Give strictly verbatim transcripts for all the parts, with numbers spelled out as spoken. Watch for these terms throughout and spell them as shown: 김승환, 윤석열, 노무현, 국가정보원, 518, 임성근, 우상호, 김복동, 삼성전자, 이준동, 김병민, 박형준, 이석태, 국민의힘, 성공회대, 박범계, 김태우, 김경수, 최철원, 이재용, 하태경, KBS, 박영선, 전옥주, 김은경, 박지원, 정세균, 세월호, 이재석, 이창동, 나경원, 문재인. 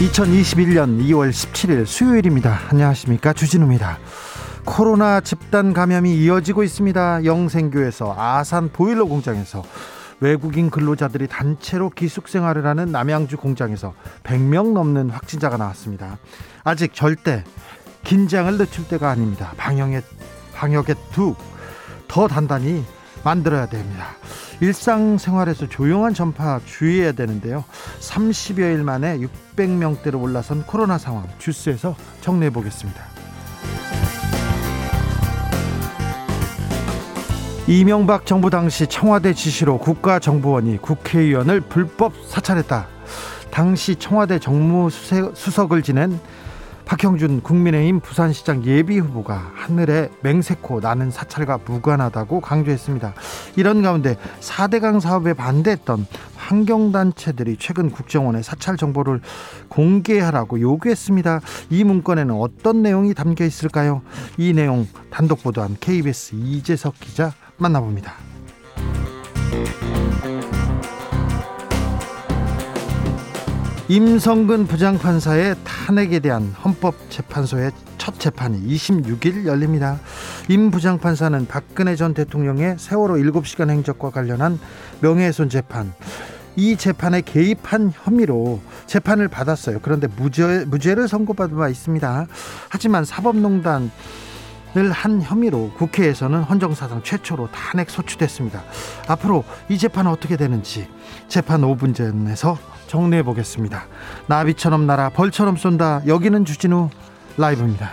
이천이십일년 이월 십칠일 수요일입니다. 안녕하십니까, 주진우입니다. 코로나 집단 감염이 이어지고 있습니다. 영생교에서 아산 보일러 공장에서, 외국인 근로자들이 단체로 기숙생활을 하는 남양주 공장에서 백 명 넘는 확진자가 나왔습니다. 아직 절대 긴장을 늦출 때가 아닙니다. 방역에 방역에 툭 더 단단히 만들어야 됩니다. 일상생활에서 조용한 전파 주의해야 되는데요. 삼십여일 만에 육백 명대로 올라선 코로나 상황, 주스에서 정리해 보겠습니다. 이명박 정부 당시 청와대 지시로 국가정보원이 국회의원을 불법 사찰했다. 당시 청와대 정무수석을 지낸 박형준 국민의힘 부산시장 예비후보가 하늘에 맹세코 나는 사찰과 무관하다고 강조했습니다. 이런 가운데 사대강 사업에 반대했던 환경단체들이 최근 국정원에 사찰 정보를 공개하라고 요구했습니다. 이 문건에는 어떤 내용이 담겨 있을까요? 이 내용 단독 보도한 케이비에스 이재석 기자 만나봅니다. 임성근 부장판사의 탄핵에 대한 헌법재판소의 첫 재판이 이십육일 열립니다. 임 부장판사는 박근혜 전 대통령의 세월호 일곱 시간 행적과 관련한 명예훼손 재판, 이 재판에 개입한 혐의로 재판을 받았어요. 그런데 무죄, 무죄를 선고받은 바 있습니다. 하지만 사법농단을 한 혐의로 국회에서는 헌정사상 최초로 탄핵 소추됐습니다. 앞으로 이 재판은 어떻게 되는지 재판 오 분 전에서 정리해 보겠습니다. 나비처럼 날아 벌처럼 쏜다. 여기는 주진우 라이브입니다.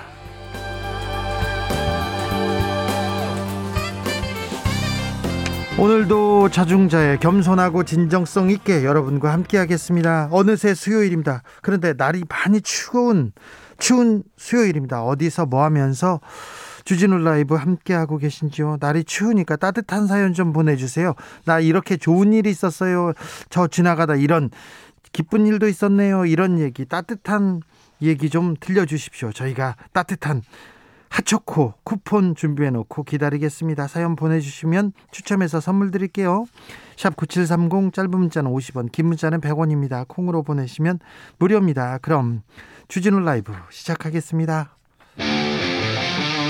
오늘도 자중자애, 겸손하고 진정성 있게 여러분과 함께 하겠습니다. 어느새 수요일입니다. 그런데 날이 많이 추운 추운 수요일입니다. 어디서 뭐 하면서 주진우 라이브 함께하고 계신지요? 날이 추우니까 따뜻한 사연 좀 보내주세요. 나 이렇게 좋은 일이 있었어요. 저 지나가다 이런 기쁜 일도 있었네요. 이런 얘기, 따뜻한 얘기 좀 들려주십시오. 저희가 따뜻한 핫초코 쿠폰 준비해놓고 기다리겠습니다. 사연 보내주시면 추첨해서 선물 드릴게요. 샵 구칠삼공, 짧은 문자는 오십 원, 긴 문자는 백 원입니다. 콩으로 보내시면 무료입니다. 그럼 주진우 라이브 시작하겠습니다.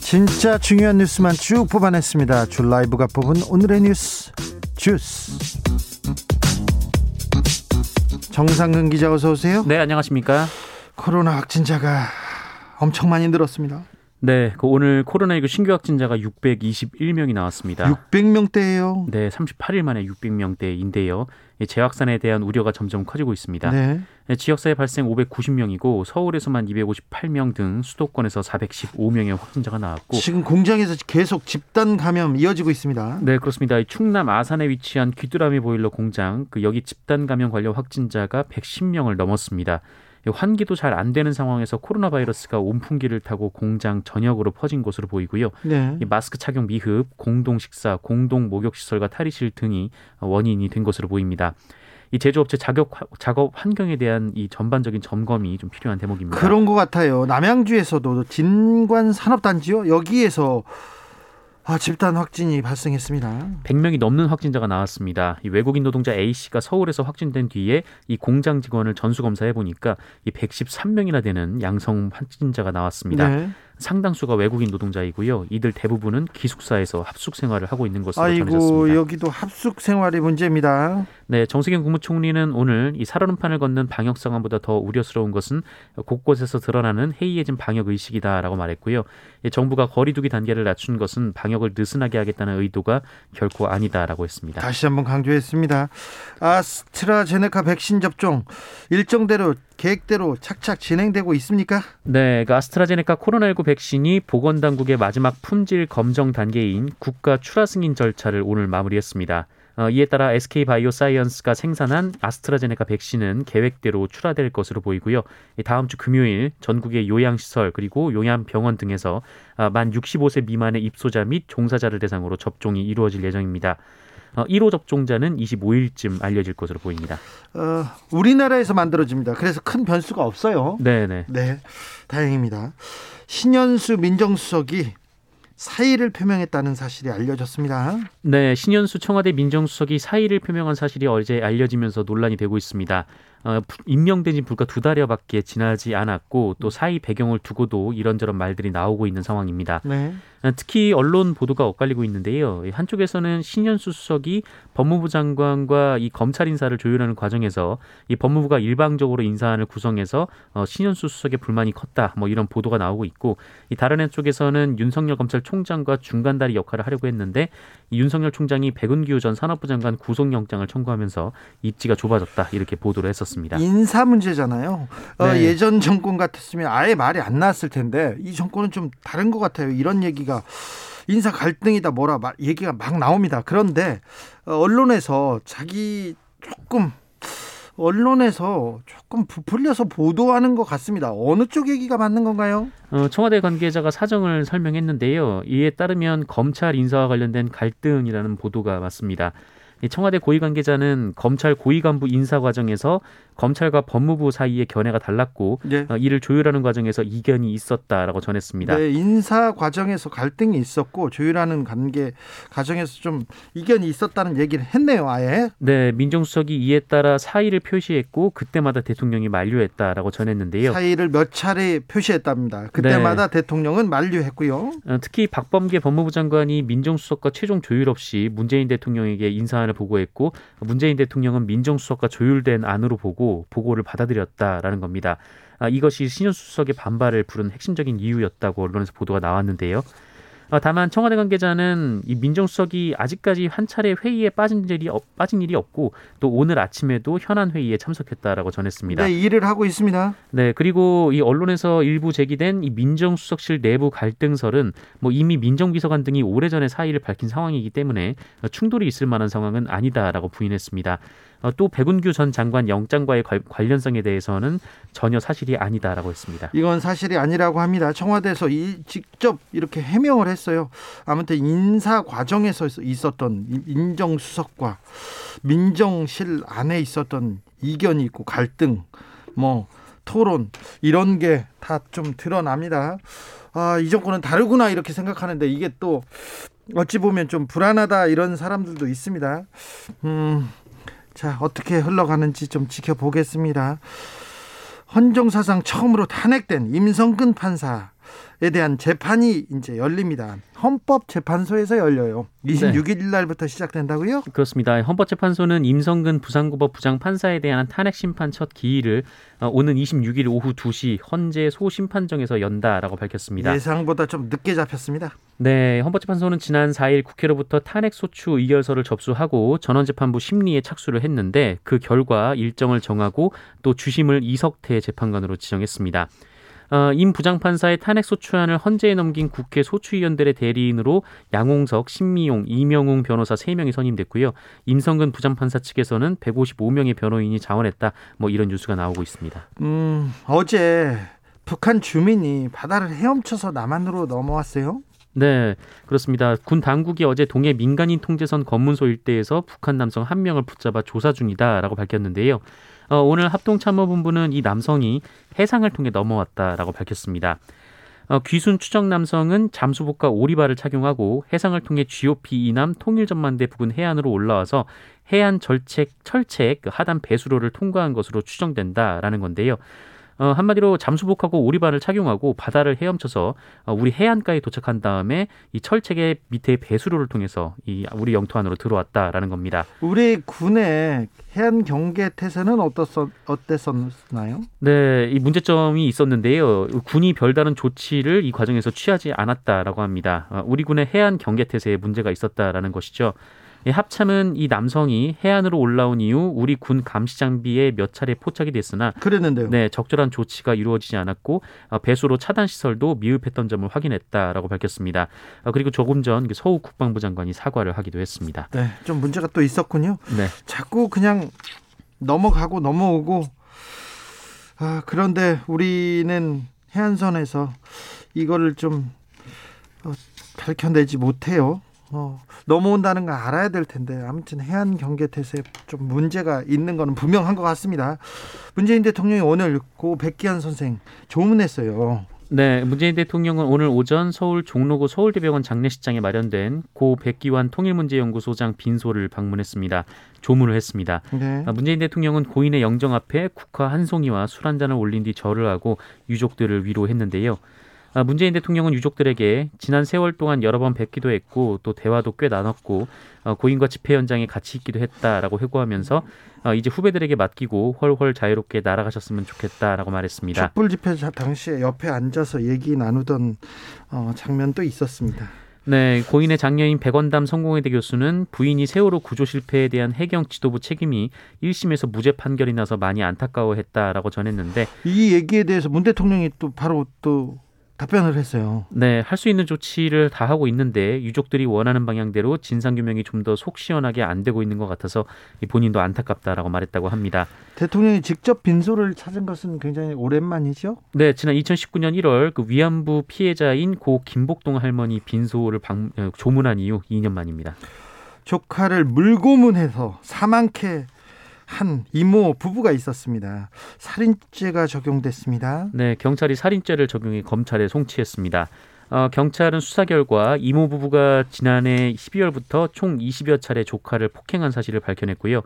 진짜 중요한 뉴스만 쭉 뽑아냈습니다. 주 라이브가 뽑은 오늘의 뉴스 주스. 정상근 기자 어서 오세요. 네, 안녕하십니까. 코로나 확진자가 엄청 많이 늘었습니다. 네, 그 오늘 코로나십구 신규 확진자가 육백이십일 명이 나왔습니다. 육백 명대예요. 네, 삼십팔일 만에 육백 명대인데요. 재확산에 대한 우려가 점점 커지고 있습니다. 네. 지역사회 발생 오백구십 명이고 서울에서만 이백오십팔 명 등 수도권에서 사백십오 명의 확진자가 나왔고, 지금 공장에서 계속 집단 감염 이어지고 있습니다. 네, 그렇습니다. 충남 아산에 위치한 귀뚜라미 보일러 공장, 그 여기 집단 감염 관련 확진자가 백십 명을 넘었습니다. 환기도 잘 안 되는 상황에서 코로나 바이러스가 온풍기를 타고 공장 전역으로 퍼진 것으로 보이고요. 네. 마스크 착용 미흡, 공동 식사, 공동 목욕 시설과 탈의실 등이 원인이 된 것으로 보입니다. 이 제조업체 작업, 작업 환경에 대한 이 전반적인 점검이 좀 필요한 대목입니다. 그런 것 같아요. 남양주에서도 진관 산업단지요. 여기에서 아, 집단 확진이 발생했습니다. 백 명이 넘는 확진자가 나왔습니다. 이 외국인 노동자 A씨가 서울에서 확진된 뒤에 이 공장 직원을 전수검사해 보니까 이 백십삼 명이나 되는 양성 확진자가 나왔습니다. 네. 상당수가 외국인 노동자이고요. 이들 대부분은 기숙사에서 합숙 생활을 하고 있는 것으로 아이고, 전해졌습니다. 아이고, 여기도 합숙 생활이 문제입니다. 네, 정세균 국무총리는 오늘 이 살얼음판을 걷는 방역 상황보다 더 우려스러운 것은 곳곳에서 드러나는 해이해진 방역 의식이다라고 말했고요. 정부가 거리두기 단계를 낮춘 것은 방역을 느슨하게 하겠다는 의도가 결코 아니다라고 했습니다. 다시 한번 강조했습니다. 아스트라제네카 백신 접종 일정대로 계획대로 착착 진행되고 있습니까? 네, 그 아스트라제네카 코로나십구 백신이 보건당국의 마지막 품질 검정 단계인 국가 출하 승인 절차를 오늘 마무리했습니다. 어, 이에 따라 에스케이바이오사이언스가 생산한 아스트라제네카 백신은 계획대로 출하될 것으로 보이고요. 다음 주 금요일 전국의 요양시설 그리고 요양병원 등에서 만 예순다섯 세 미만의 입소자 및 종사자를 대상으로 접종이 이루어질 예정입니다. 어, 일 호 접종자는 이십오일쯤 알려질 것으로 보입니다. 어, 우리나라에서 만들어집니다. 그래서 큰 변수가 없어요. 네네. 네, 다행입니다. 신현수 민정수석이 사의를 표명했다는 사실이 알려졌습니다. 네, 신현수 청와대 민정수석이 사의를 표명한 사실이 어제 알려지면서 논란이 되고 있습니다. 어, 임명된 지 불과 두 달여밖에 지나지 않았고 또 사의 배경을 두고도 이런저런 말들이 나오고 있는 상황입니다. 네. 특히 언론 보도가 엇갈리고 있는데요. 한쪽에서는 신현수 수석이 법무부 장관과 이 검찰 인사를 조율하는 과정에서 이 법무부가 일방적으로 인사안을 구성해서 어, 신현수 수석의 불만이 컸다. 뭐 이런 보도가 나오고 있고 이 다른 한쪽에서는 윤석열 검찰총장과 중간다리 역할을 하려고 했는데 이 윤석열 총장이 백운규 전 산업부 장관 구속영장을 청구하면서 입지가 좁아졌다. 이렇게 보도를 했었습니다. 인사 문제잖아요. 네. 어, 예전 정권 같았으면 아예 말이 안 나왔을 텐데 이 정권은 좀 다른 것 같아요. 이런 얘기가 인사 갈등이다 뭐라 막 얘기가 막 나옵니다. 그런데 언론에서 자기 조금 언론에서 조금 부풀려서 보도하는 것 같습니다. 어느 쪽 얘기가 맞는 건가요? 어, 청와대 관계자가 사정을 설명했는데요. 이에 따르면 검찰 인사와 관련된 갈등이라는 보도가 맞습니다. 청와대 고위 관계자는 검찰 고위 간부 인사 과정에서 검찰과 법무부 사이의 견해가 달랐고 네. 이를 조율하는 과정에서 이견이 있었다라고 전했습니다. 네, 인사 과정에서 갈등이 있었고 조율하는 관계 과정에서 좀 이견이 있었다는 얘기를 했네요, 아예. 네, 민정수석이 이에 따라 사의를 표시했고 그때마다 대통령이 만류했다라고 전했는데요. 사의를 몇 차례 표시했답니다. 그때마다 네. 대통령은 만류했고요. 특히 박범계 법무부 장관이 민정수석과 최종 조율 없이 문재인 대통령에게 인사안을 보고했고 문재인 대통령은 민정수석과 조율된 안으로 보고 보고를 받아들였다라는 겁니다. 아, 이것이 신현수 수석의 반발을 부른 핵심적인 이유였다고 언론에서 보도가 나왔는데요. 아, 다만 청와대 관계자는 이 민정수석이 아직까지 한 차례 회의에 빠진 일이, 어, 빠진 일이 없고 또 오늘 아침에도 현안 회의에 참석했다라고 전했습니다. 네, 일을 하고 있습니다. 네, 그리고 이 언론에서 일부 제기된 이 민정수석실 내부 갈등설은 뭐 이미 민정비서관 등이 오래전에 사의를 밝힌 상황이기 때문에 충돌이 있을 만한 상황은 아니다라고 부인했습니다. 또 백운규 전 장관 영장과의 관련성에 대해서는 전혀 사실이 아니다라고 했습니다. 이건 사실이 아니라고 합니다. 청와대에서 이, 직접 이렇게 해명을 했어요. 아무튼 인사 과정에서 있었던 민정수석과 민정실 안에 있었던 이견이 있고 갈등, 뭐 토론 이런 게 다 좀 드러납니다. 아, 이 정권은 다르구나 이렇게 생각하는데 이게 또 어찌 보면 좀 불안하다 이런 사람들도 있습니다. 음... 자, 어떻게 흘러가는지 좀 지켜보겠습니다. 헌정사상 처음으로 탄핵된 임성근 판사에 대한 재판이 이제 열립니다. 헌법재판소에서 열려요. 이십육일 날부터 시작된다고요? 그렇습니다. 헌법재판소는 임성근 부산고법 부장판사에 대한 탄핵심판 첫 기일을 오는 이십육일 오후 두 시 헌재 소심판정에서 연다라고 밝혔습니다. 예상보다 좀 늦게 잡혔습니다. 네, 헌법재판소는 지난 사일 국회로부터 탄핵소추 의결서를 접수하고 전원재판부 심리에 착수를 했는데 그 결과 일정을 정하고 또 주심을 이석태 재판관으로 지정했습니다. 어, 임 부장판사의 탄핵소추안을 헌재에 넘긴 국회 소추위원들의 대리인으로 양홍석, 신미용, 이명웅 변호사 세 명이 선임됐고요. 임성근 부장판사 측에서는 백오십오 명의 변호인이 자원했다. 뭐 이런 뉴스가 나오고 있습니다. 음, 어제 북한 주민이 바다를 헤엄쳐서 남한으로 넘어왔어요? 네, 그렇습니다. 군 당국이 어제 동해 민간인 통제선 검문소 일대에서 북한 남성 한 명을 붙잡아 조사 중이다라고 밝혔는데요. 어, 오늘 합동참모본부는 이 남성이 해상을 통해 넘어왔다라고 밝혔습니다. 어, 귀순 추정 남성은 잠수복과 오리발을 착용하고 해상을 통해 지오피 이남 통일전망대 부근 해안으로 올라와서 해안 절책, 철책 하단 배수로를 통과한 것으로 추정된다라는 건데요. 어, 한마디로 잠수복하고 오리발을 착용하고 바다를 헤엄쳐서 어, 우리 해안가에 도착한 다음에 이 철책의 밑에 배수로를 통해서 이 우리 영토 안으로 들어왔다라는 겁니다. 우리 군의 해안 경계 태세는 어떻서, 어땠었나요? 네, 이 문제점이 있었는데요. 군이 별다른 조치를 이 과정에서 취하지 않았다라고 합니다. 어, 우리 군의 해안 경계 태세에 문제가 있었다라는 것이죠. 합참은 이 남성이 해안으로 올라온 이후 우리 군 감시 장비에 몇 차례 포착이 됐으나 그랬는데요. 네, 적절한 조치가 이루어지지 않았고 배수로 차단 시설도 미흡했던 점을 확인했다라고 밝혔습니다. 그리고 조금 전 서우 국방부 장관이 사과를 하기도 했습니다. 네, 좀 문제가 또 있었군요. 네, 자꾸 그냥 넘어가고 넘어오고 아, 그런데 우리는 해안선에서 이거를 좀 밝혀내지 못해요. 어, 넘어온다는 거 알아야 될 텐데 아무튼 해안 경계 태세에 좀 문제가 있는 거는 분명한 것 같습니다. 문재인 대통령이 오늘 고 백기환 선생 조문했어요. 네, 문재인 대통령은 오늘 오전 서울 종로구 서울대병원 장례식장에 마련된 고 백기환 통일문제연구소장 빈소를 방문했습니다. 조문을 했습니다. 네. 문재인 대통령은 고인의 영정 앞에 국화 한 송이와 술 한 잔을 올린 뒤 절을 하고 유족들을 위로했는데요. 문재인 대통령은 유족들에게 지난 세월 동안 여러 번 뵙기도 했고 또 대화도 꽤 나눴고 고인과 집회 현장에 같이 있기도 했다라고 회고하면서 이제 후배들에게 맡기고 훨훨 자유롭게 날아가셨으면 좋겠다라고 말했습니다. 촛불 집회 당시에 옆에 앉아서 얘기 나누던 장면도 있었습니다. 네, 고인의 장녀인 백원담 성공회대 교수는 부인이 세월호 구조 실패에 대한 해경 지도부 책임이 일심에서 무죄 판결이 나서 많이 안타까워했다라고 전했는데 이 얘기에 대해서 문 대통령이 또 바로 또 답변을 했어요. 네, 할 수 있는 조치를 다 하고 있는데 유족들이 원하는 방향대로 진상규명이 좀 더 속 시원하게 안 되고 있는 것 같아서 본인도 안타깝다라고 말했다고 합니다. 대통령이 직접 빈소를 찾은 것은 굉장히 오랜만이죠? 네, 지난 이천십구년 일월 그 위안부 피해자인 고 김복동 할머니 빈소를 방, 조문한 이후 이년 만입니다. 조카를 물고문해서 사망케 한 이모 부부가 있었습니다. 살인죄가 적용됐습니다. 네, 경찰이 살인죄를 적용해 검찰에 송치했습니다. 어, 경찰은 수사 결과 이모 부부가 지난해 십이월부터 총 이십여 차례 조카를 폭행한 사실을 밝혀냈고요.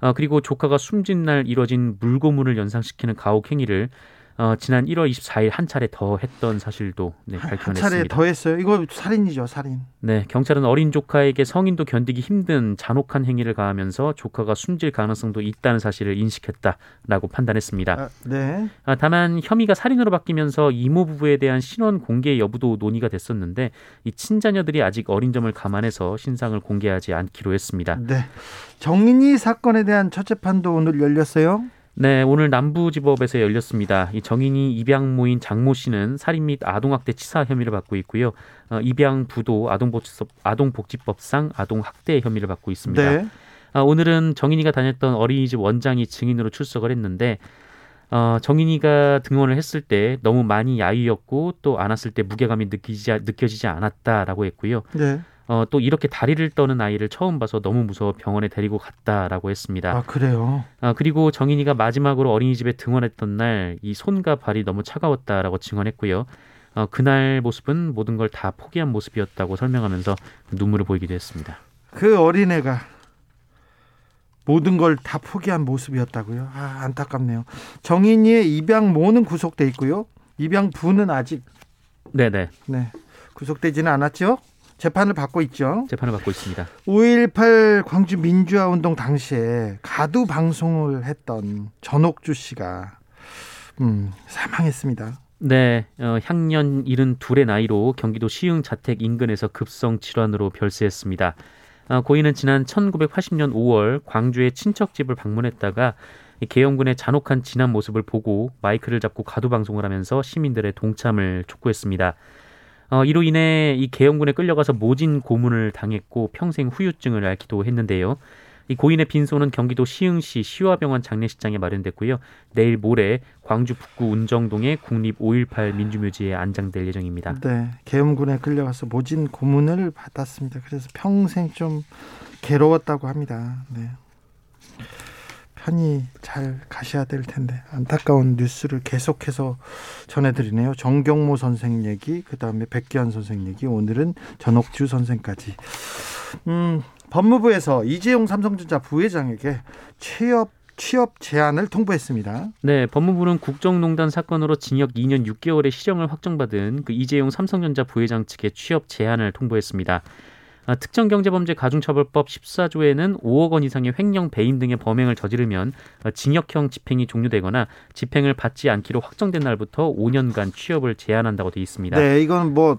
어, 그리고 조카가 숨진 날 이뤄진 물고문을 연상시키는 가혹 행위를 어, 지난 일월 이십사일 한 차례 더 했던 사실도 네, 밝혀냈습니다. 한 차례 더 했어요? 이거 살인이죠, 살인. 네, 경찰은 어린 조카에게 성인도 견디기 힘든 잔혹한 행위를 가하면서 조카가 숨질 가능성도 있다는 사실을 인식했다라고 판단했습니다. 아, 네. 아, 다만 혐의가 살인으로 바뀌면서 이모 부부에 대한 신원 공개 여부도 논의가 됐었는데 이 친자녀들이 아직 어린 점을 감안해서 신상을 공개하지 않기로 했습니다. 네, 정인이 사건에 대한 첫 재판도 오늘 열렸어요? 네, 오늘 남부지법에서 열렸습니다. 이 정인이 입양모인 장모 씨는 살인 및 아동학대 치사 혐의를 받고 있고요. 어, 입양부도 아동복지법상 아동학대 혐의를 받고 있습니다. 네. 아, 오늘은 정인이가 다녔던 어린이집 원장이 증인으로 출석을 했는데 어, 정인이가 등원을 했을 때 너무 많이 야위였고 또 안았을 때 무게감이 느끼지, 느껴지지 않았다라고 했고요. 네. 어, 또 이렇게 다리를 떠는 아이를 처음 봐서 너무 무서워 병원에 데리고 갔다라고 했습니다. 아, 그래요? 아, 그리고 정인이가 마지막으로 어린이집에 등원했던 날 이 손과 발이 너무 차가웠다라고 증언했고요. 어, 그날 모습은 모든 걸 다 포기한 모습이었다고 설명하면서 눈물을 보이기도 했습니다. 그 어린애가 모든 걸 다 포기한 모습이었다고요? 아, 안타깝네요. 정인이의 입양모는 구속돼 있고요. 입양부는 아직 네네. 네, 구속되지는 않았죠? 재판을 받고 있죠. 재판을 받고 있습니다. 오일팔 광주 민주화 운동 당시에 가두 방송을 했던 전옥주 씨가 음, 사망했습니다. 네, 어, 향년 칠십이의 나이로 경기도 시흥 자택 인근에서 급성 질환으로 별세했습니다. 어, 고인은 지난 천구백팔십년 오월 광주의 친척집을 방문했다가 계엄군의 잔혹한 진압 모습을 보고 마이크를 잡고 가두 방송을 하면서 시민들의 동참을 촉구했습니다. 어, 이로 인해 이 계엄군에 끌려가서 모진 고문을 당했고 평생 후유증을 앓기도 했는데요. 이 고인의 빈소는 경기도 시흥시 시화병원 장례식장에 마련됐고요. 내일 모레 광주 북구 운정동의 국립 오일팔 민주묘지에 안장될 예정입니다. 네, 계엄군에 끌려가서 모진 고문을 받았습니다. 그래서 평생 좀 괴로웠다고 합니다. 네. 편히 잘 가셔야 될 텐데 안타까운 뉴스를 계속해서 전해드리네요. 정경모 선생 얘기, 그 다음에 백기환 선생 얘기, 오늘은 전옥주 선생까지. 음, 법무부에서 이재용 삼성전자 부회장에게 취업 취업 제한을 통보했습니다. 네, 법무부는 국정농단 사건으로 징역 이 년 육 개월의 실형을 확정받은 그 이재용 삼성전자 부회장 측의 취업 제한을 통보했습니다. 아, 특정경제범죄 가중처벌법 십사 조에는 오억 원 이상의 횡령, 배임 등의 범행을 저지르면 아, 징역형 집행이 종료되거나 집행을 받지 않기로 확정된 날부터 오 년간 취업을 제한한다고 되어 있습니다. 네, 이건 뭐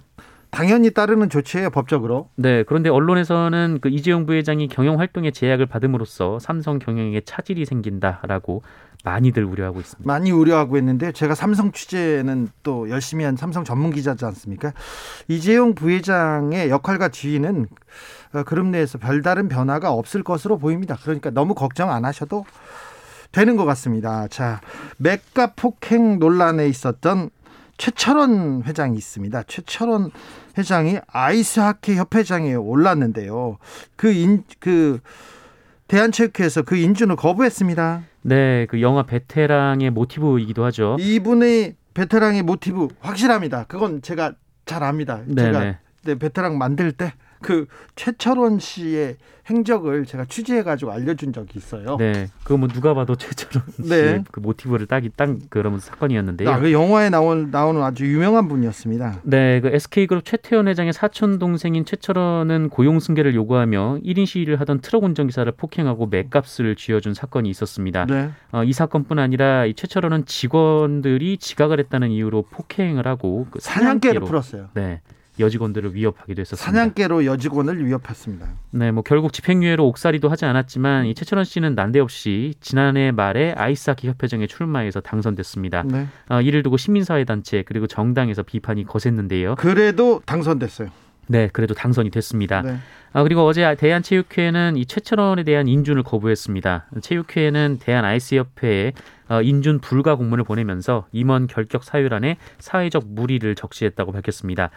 당연히 따르는 조치예요, 법적으로. 네, 그런데 언론에서는 그 이재용 부회장이 경영 활동에 제약을 받음으로써 삼성 경영에 차질이 생긴다라고 많이들 우려하고 있습니다. 많이 우려하고 있는데 제가 삼성 취재는 또 열심히 한 삼성 전문 기자지 않습니까? 이재용 부회장의 역할과 지위는 그룹 내에서 별다른 변화가 없을 것으로 보입니다. 그러니까 너무 걱정 안 하셔도 되는 것 같습니다. 자, 맥가 폭행 논란에 있었던 최철원 회장이 있습니다. 최철원 회장이 아이스하키 협회장에 올랐는데요. 그 인, 그 대한체육회에서 그 인준을 거부했습니다. 네, 그 영화 베테랑의 모티브이기도 하죠. 이분의 베테랑의 모티브 확실합니다. 그건 제가 잘 압니다. 네네. 제가 네, 베테랑 만들 때 그 최철원 씨의 행적을 제가 취재해가지고 알려준 적이 있어요. 네, 그거 뭐 누가 봐도 최철원 씨 네. 그 모티브를 딱이 딱 그런 사건이었는데요. 아, 그 영화에 나온 나오는 아주 유명한 분이었습니다. 네, 그 에스케이그룹 최태원 회장의 사촌 동생인 최철원은 고용 승계를 요구하며 일 인 시위를 하던 트럭 운전기사를 폭행하고 맷값을 쥐어준 사건이 있었습니다. 네. 어, 이 사건뿐 아니라 이 최철원은 직원들이 지각을 했다는 이유로 폭행을 하고 그 사냥개로, 사냥개로 풀었어요. 네. 여직원들을 위협하기도 했었습니다. 사냥개로 여직원을 위협했습니다. 네, 뭐 결국 집행유예로 옥살이도 하지 않았지만 이 최철원 씨는 난데없이 지난해 말에 아이스하키 협회장에 출마해서 당선됐습니다. 네. 아, 이를 두고 시민사회단체 그리고 정당에서 비판이 거셌는데요. 그래도 당선됐어요. 네, 그래도 당선이 됐습니다. 네. 아, 그리고 어제 대한체육회는 이 최철원에 대한 인준을 거부했습니다. 체육회는 대한아이스협회에 인준 불가 공문을 보내면서 임원 결격 사유란에 사회적 물의를 적시했다고 밝혔습니다.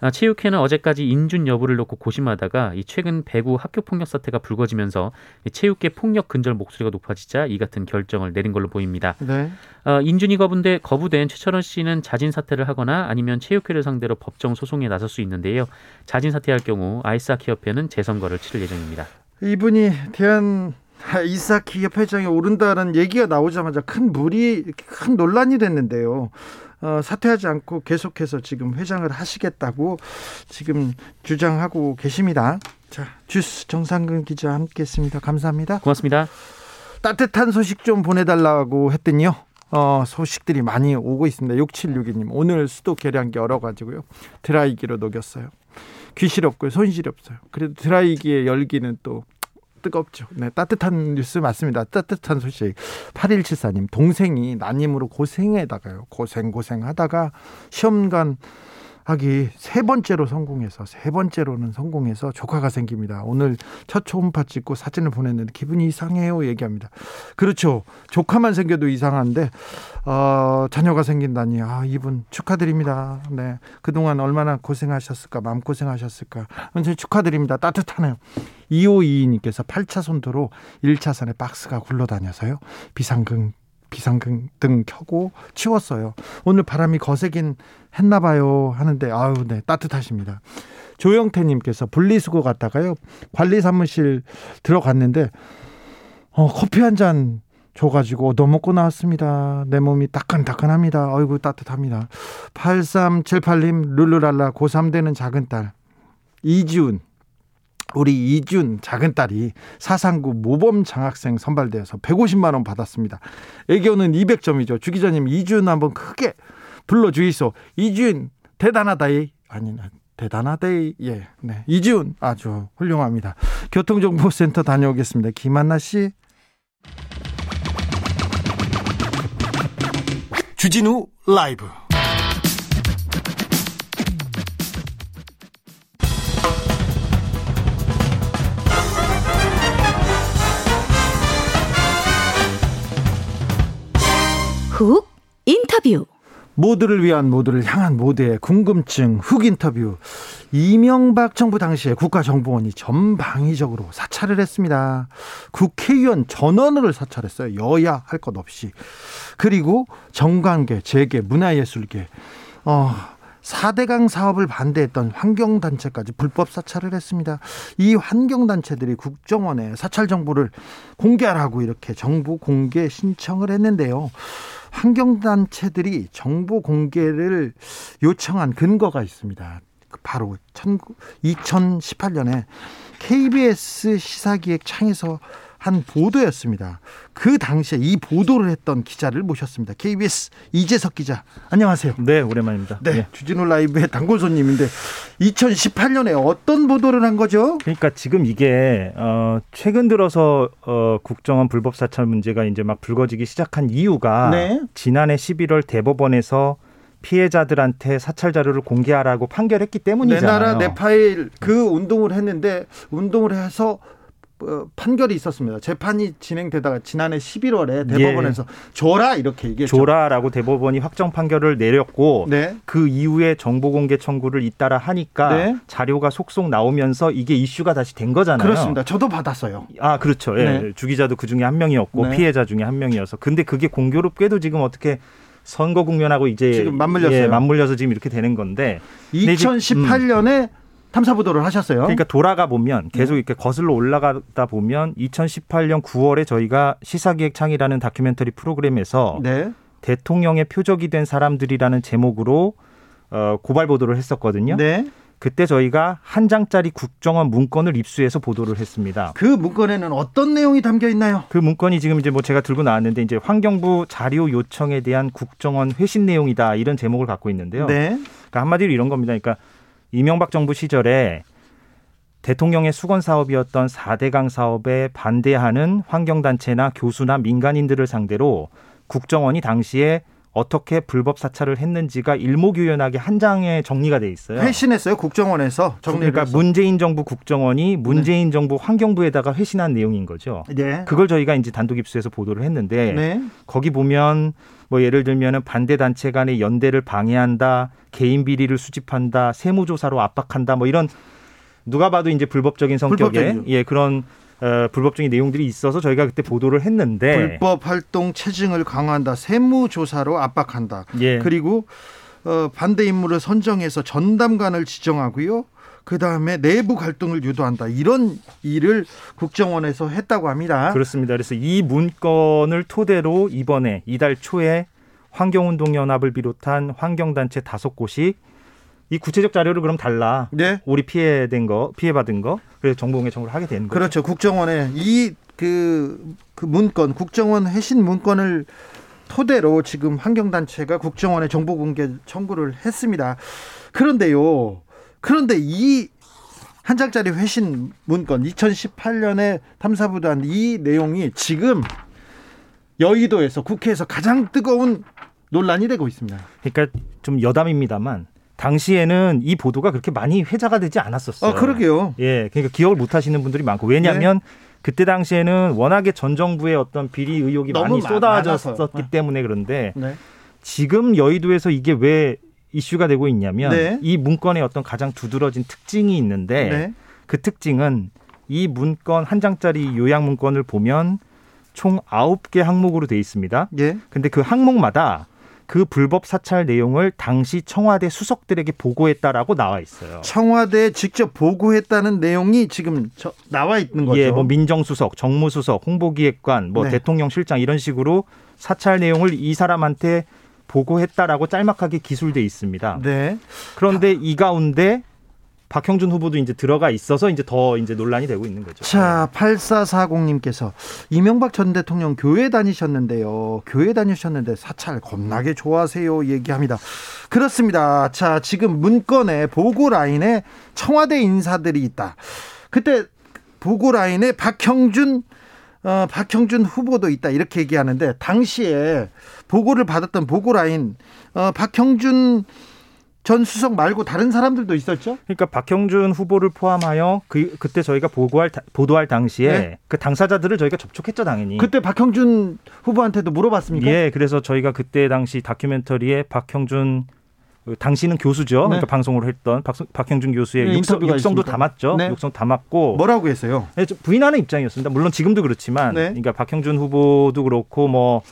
아, 체육회는 어제까지 인준 여부를 놓고 고심하다가 이 최근 배구 학교폭력 사태가 불거지면서 체육계 폭력 근절 목소리가 높아지자 이 같은 결정을 내린 걸로 보입니다. 네. 아, 인준이 거부된, 거부된 최철원 씨는 자진 사퇴를 하거나 아니면 체육회를 상대로 법정 소송에 나설 수 있는데요. 자진 사퇴할 경우 아이스하키협회는 재선거를 치를 예정입니다. 이분이 대한 아이스하키 협회장에 오른다는 얘기가 나오자마자 큰 물이 큰 논란이 됐는데요. 어, 사퇴하지 않고 계속해서 지금 회장을 하시겠다고 지금 주장하고 계십니다. 자, 주스 정상근 기자 함께했습니다. 감사합니다. 고맙습니다. 따뜻한 소식 좀 보내달라고 했더니요. 어, 소식들이 많이 오고 있습니다. 육칠육이 님, 오늘 수도 계량기 열어가지고요. 드라이기로 녹였어요. 귀실 없고요. 손실 없어요. 그래도 드라이기의 열기는 또 뜨겁죠. 네, 따뜻한 뉴스 맞습니다. 따뜻한 소식. 팔일칠사 님, 동생이 난임으로 고생에다가요. 고생 고생하다가 시험관 하기 세 번째로 성공해서 세 번째로는 성공해서 조카가 생깁니다. 오늘 첫 초음파 찍고 사진을 보냈는데 기분이 이상해요 얘기합니다. 그렇죠. 조카만 생겨도 이상한데 어, 자녀가 생긴다니. 아, 이분 축하드립니다. 네, 그동안 얼마나 고생하셨을까, 마음고생하셨을까. 완전히 축하드립니다. 따뜻하네요. 이오이이 님께서 팔 차선 도로 일 차선에 박스가 굴러다녀서요. 비상등 비상등 등 켜고 치웠어요. 오늘 바람이 거세긴 했나 봐요 하는데 아우 네, 따뜻하십니다. 조영태 님께서 분리수거 갔다가요. 관리 사무실 들어갔는데 어, 커피 한 잔 줘 가지고 얻어 먹고 나왔습니다. 내 몸이 따끈따끈합니다. 아이고 따뜻합니다. 팔삼칠팔 님 룰루랄라 고삼 되는 작은 딸 이지훈 우리 이준 작은 딸이 사상구 모범 장학생 선발대회에서 백오십만 원 받았습니다. 애교는 이백 점이죠. 주 기자님 이준 한번 크게 불러주이소. 이준 대단하다이. 아니 대단하다이. 예, 네. 이준 아주 훌륭합니다. 교통정보센터 다녀오겠습니다. 김한나 씨. 주진우 라이브. 훅 인터뷰. 모두를 위한 모두를 향한 모두의 궁금증 훅 인터뷰. 이명박 정부 당시에 국가정보원이 전방위적으로 사찰을 했습니다. 국회의원 전원을 사찰했어요. 여야 할 것 없이. 그리고 정관계, 재계, 문화예술계 어, 사대강 사업을 반대했던 환경단체까지 불법 사찰을 했습니다. 이 환경단체들이 국정원에 사찰 정보를 공개하라고 이렇게 정보 공개 신청을 했는데요. 환경단체들이 정보 공개를 요청한 근거가 있습니다. 바로 이천십팔 년에 케이비에스 시사기획 창에서 한 보도였습니다. 그 당시에 이 보도를 했던 기자를 모셨습니다. 케이비에스 이재석 기자, 안녕하세요. 네, 오랜만입니다. 네, 네. 주진우 라이브의 단골 손님인데 이천십팔 년에 어떤 보도를 한 거죠? 그러니까 지금 이게 어, 최근 들어서 어, 국정원 불법 사찰 문제가 이제 막 불거지기 시작한 이유가 네. 지난해 십일월 대법원에서 피해자들한테 사찰 자료를 공개하라고 판결했기 때문이잖아요. 내 나라 내 파일 그 운동을 했는데 운동을 해서 판결이 있었습니다. 재판이 진행되다가 지난해 십일월에 대법원에서 예. 줘라 이렇게 얘기했죠. 줘라라고 대법원이 확정 판결을 내렸고 네. 그 이후에 정보공개 청구를 잇따라 하니까 네. 자료가 속속 나오면서 이게 이슈가 다시 된 거잖아요. 그렇습니다. 저도 받았어요. 아 그렇죠. 예. 네. 주기자도 그중에 한 명이었고 네. 피해자 중에 한 명이어서. 근데 그게 공교롭게도 지금 어떻게 선거 국면하고 이제 지금 맞물렸어요. 예, 맞물려서 지금 이렇게 되는 건데 이천십팔 년에 음. 탐사 보도를 하셨어요. 그러니까 돌아가 보면 계속 이렇게 거슬러 올라가다 보면 이천십팔 년 구월에 저희가 시사기획창이라는 다큐멘터리 프로그램에서 네. 대통령의 표적이 된 사람들이라는 제목으로 어, 고발 보도를 했었거든요. 네. 그때 저희가 한 장짜리 국정원 문건을 입수해서 보도를 했습니다. 그 문건에는 어떤 내용이 담겨 있나요? 그 문건이 지금 이제 뭐 제가 들고 나왔는데 이제 환경부 자료 요청에 대한 국정원 회신 내용이다 이런 제목을 갖고 있는데요. 네. 그러니까 한마디로 이런 겁니다. 그러니까 이명박 정부 시절에 대통령의 수건 사업이었던 사대강 사업에 반대하는 환경단체나 교수나 민간인들을 상대로 국정원이 당시에 어떻게 불법 사찰을 했는지가 일목요연하게 한 장에 정리가 돼 있어요. 회신했어요? 국정원에서? 그러니까 해서. 문재인 정부 국정원이 문재인 네. 정부 환경부에다가 회신한 내용인 거죠. 네. 그걸 저희가 이제 단독 입수해서 보도를 했는데 네. 거기 보면 뭐 예를 들면 반대 단체 간의 연대를 방해한다, 개인 비리를 수집한다, 세무조사로 압박한다, 뭐 이런 누가 봐도 이제 불법적인 성격의 예, 그런. 어, 불법적인 내용들이 있어서 저희가 그때 보도를 했는데 불법 활동 체증을 강화한다, 세무조사로 압박한다. 예. 그리고 어, 반대 인물을 선정해서 전담관을 지정하고요. 그다음에 내부 갈등을 유도한다. 이런 일을 국정원에서 했다고 합니다. 그렇습니다. 그래서 이 문건을 토대로 이번에 이달 초에 환경운동연합을 비롯한 환경단체 다섯 곳이 이 구체적 자료를 그럼 달라. 네. 우리 피해된 거, 피해받은 거. 그래서 정보공개 청구를 하게 되는 거죠. 그렇죠. 국정원에 이 그 그 문건, 국정원 회신 문건을 토대로 지금 환경단체가 국정원에 정보공개 청구를 했습니다. 그런데요. 그런데 이 한 장짜리 회신 문건, 이천십팔 년에 탐사보도한 이 내용이 지금 여의도에서 국회에서 가장 뜨거운 논란이 되고 있습니다. 그러니까 좀 여담입니다만. 당시에는 이 보도가 그렇게 많이 회자가 되지 않았었어요. 아, 그러게요. 예, 그러니까 기억을 못 하시는 분들이 많고 왜냐하면 네. 그때 당시에는 워낙에 전 정부의 어떤 비리 의혹이 많이 쏟아졌었기 아. 때문에 그런데 네. 지금 여의도에서 이게 왜 이슈가 되고 있냐면 네. 이 문건의 어떤 가장 두드러진 특징이 있는데 네. 그 특징은 이 문건 한 장짜리 요약 문건을 보면 총 아홉 개 항목으로 되어 있습니다. 예. 근데 그 항목마다 그 불법 사찰 내용을 당시 청와대 수석들에게 보고했다라고 나와 있어요. 청와대에 직접 보고했다는 내용이 지금 저, 나와 있는 거죠. 예, 뭐 민정수석, 정무수석, 홍보기획관, 뭐 네. 대통령 실장 이런 식으로 사찰 내용을 이 사람한테 보고했다라고 짤막하게 기술돼 있습니다. 네. 그런데 이 가운데 박형준 후보도 이제 들어가 있어서 이제 더 이제 논란이 되고 있는 거죠. 자, 팔사사공님께서 이명박 전 대통령 교회 다니셨는데요. 교회 다니셨는데 사찰 겁나게 좋아하세요. 얘기합니다. 그렇습니다. 자, 지금 문건에 보고 라인에 청와대 인사들이 있다. 그때 보고 라인에 박형준 어, 박형준 후보도 있다 이렇게 얘기하는데 당시에 보고를 받았던 보고 라인 어, 박형준 전 수석 말고 다른 사람들도 있었죠? 그러니까 박형준 후보를 포함하여 그, 그때 저희가 보고할, 보도할 당시에 네? 그 당사자들을 저희가 접촉했죠, 당연히. 그때 박형준 후보한테도 물어봤습니까? 예, 그래서 저희가 그때 당시 다큐멘터리에 박형준, 당시는 교수죠. 네. 그러니까 방송으로 했던 박, 박형준 교수의 네, 육성, 육성도 있습니까? 담았죠. 네. 육성 담았고. 뭐라고 했어요? 네, 부인하는 입장이었습니다. 물론 지금도 그렇지만. 네. 그러니까 박형준 후보도 그렇고 뭐.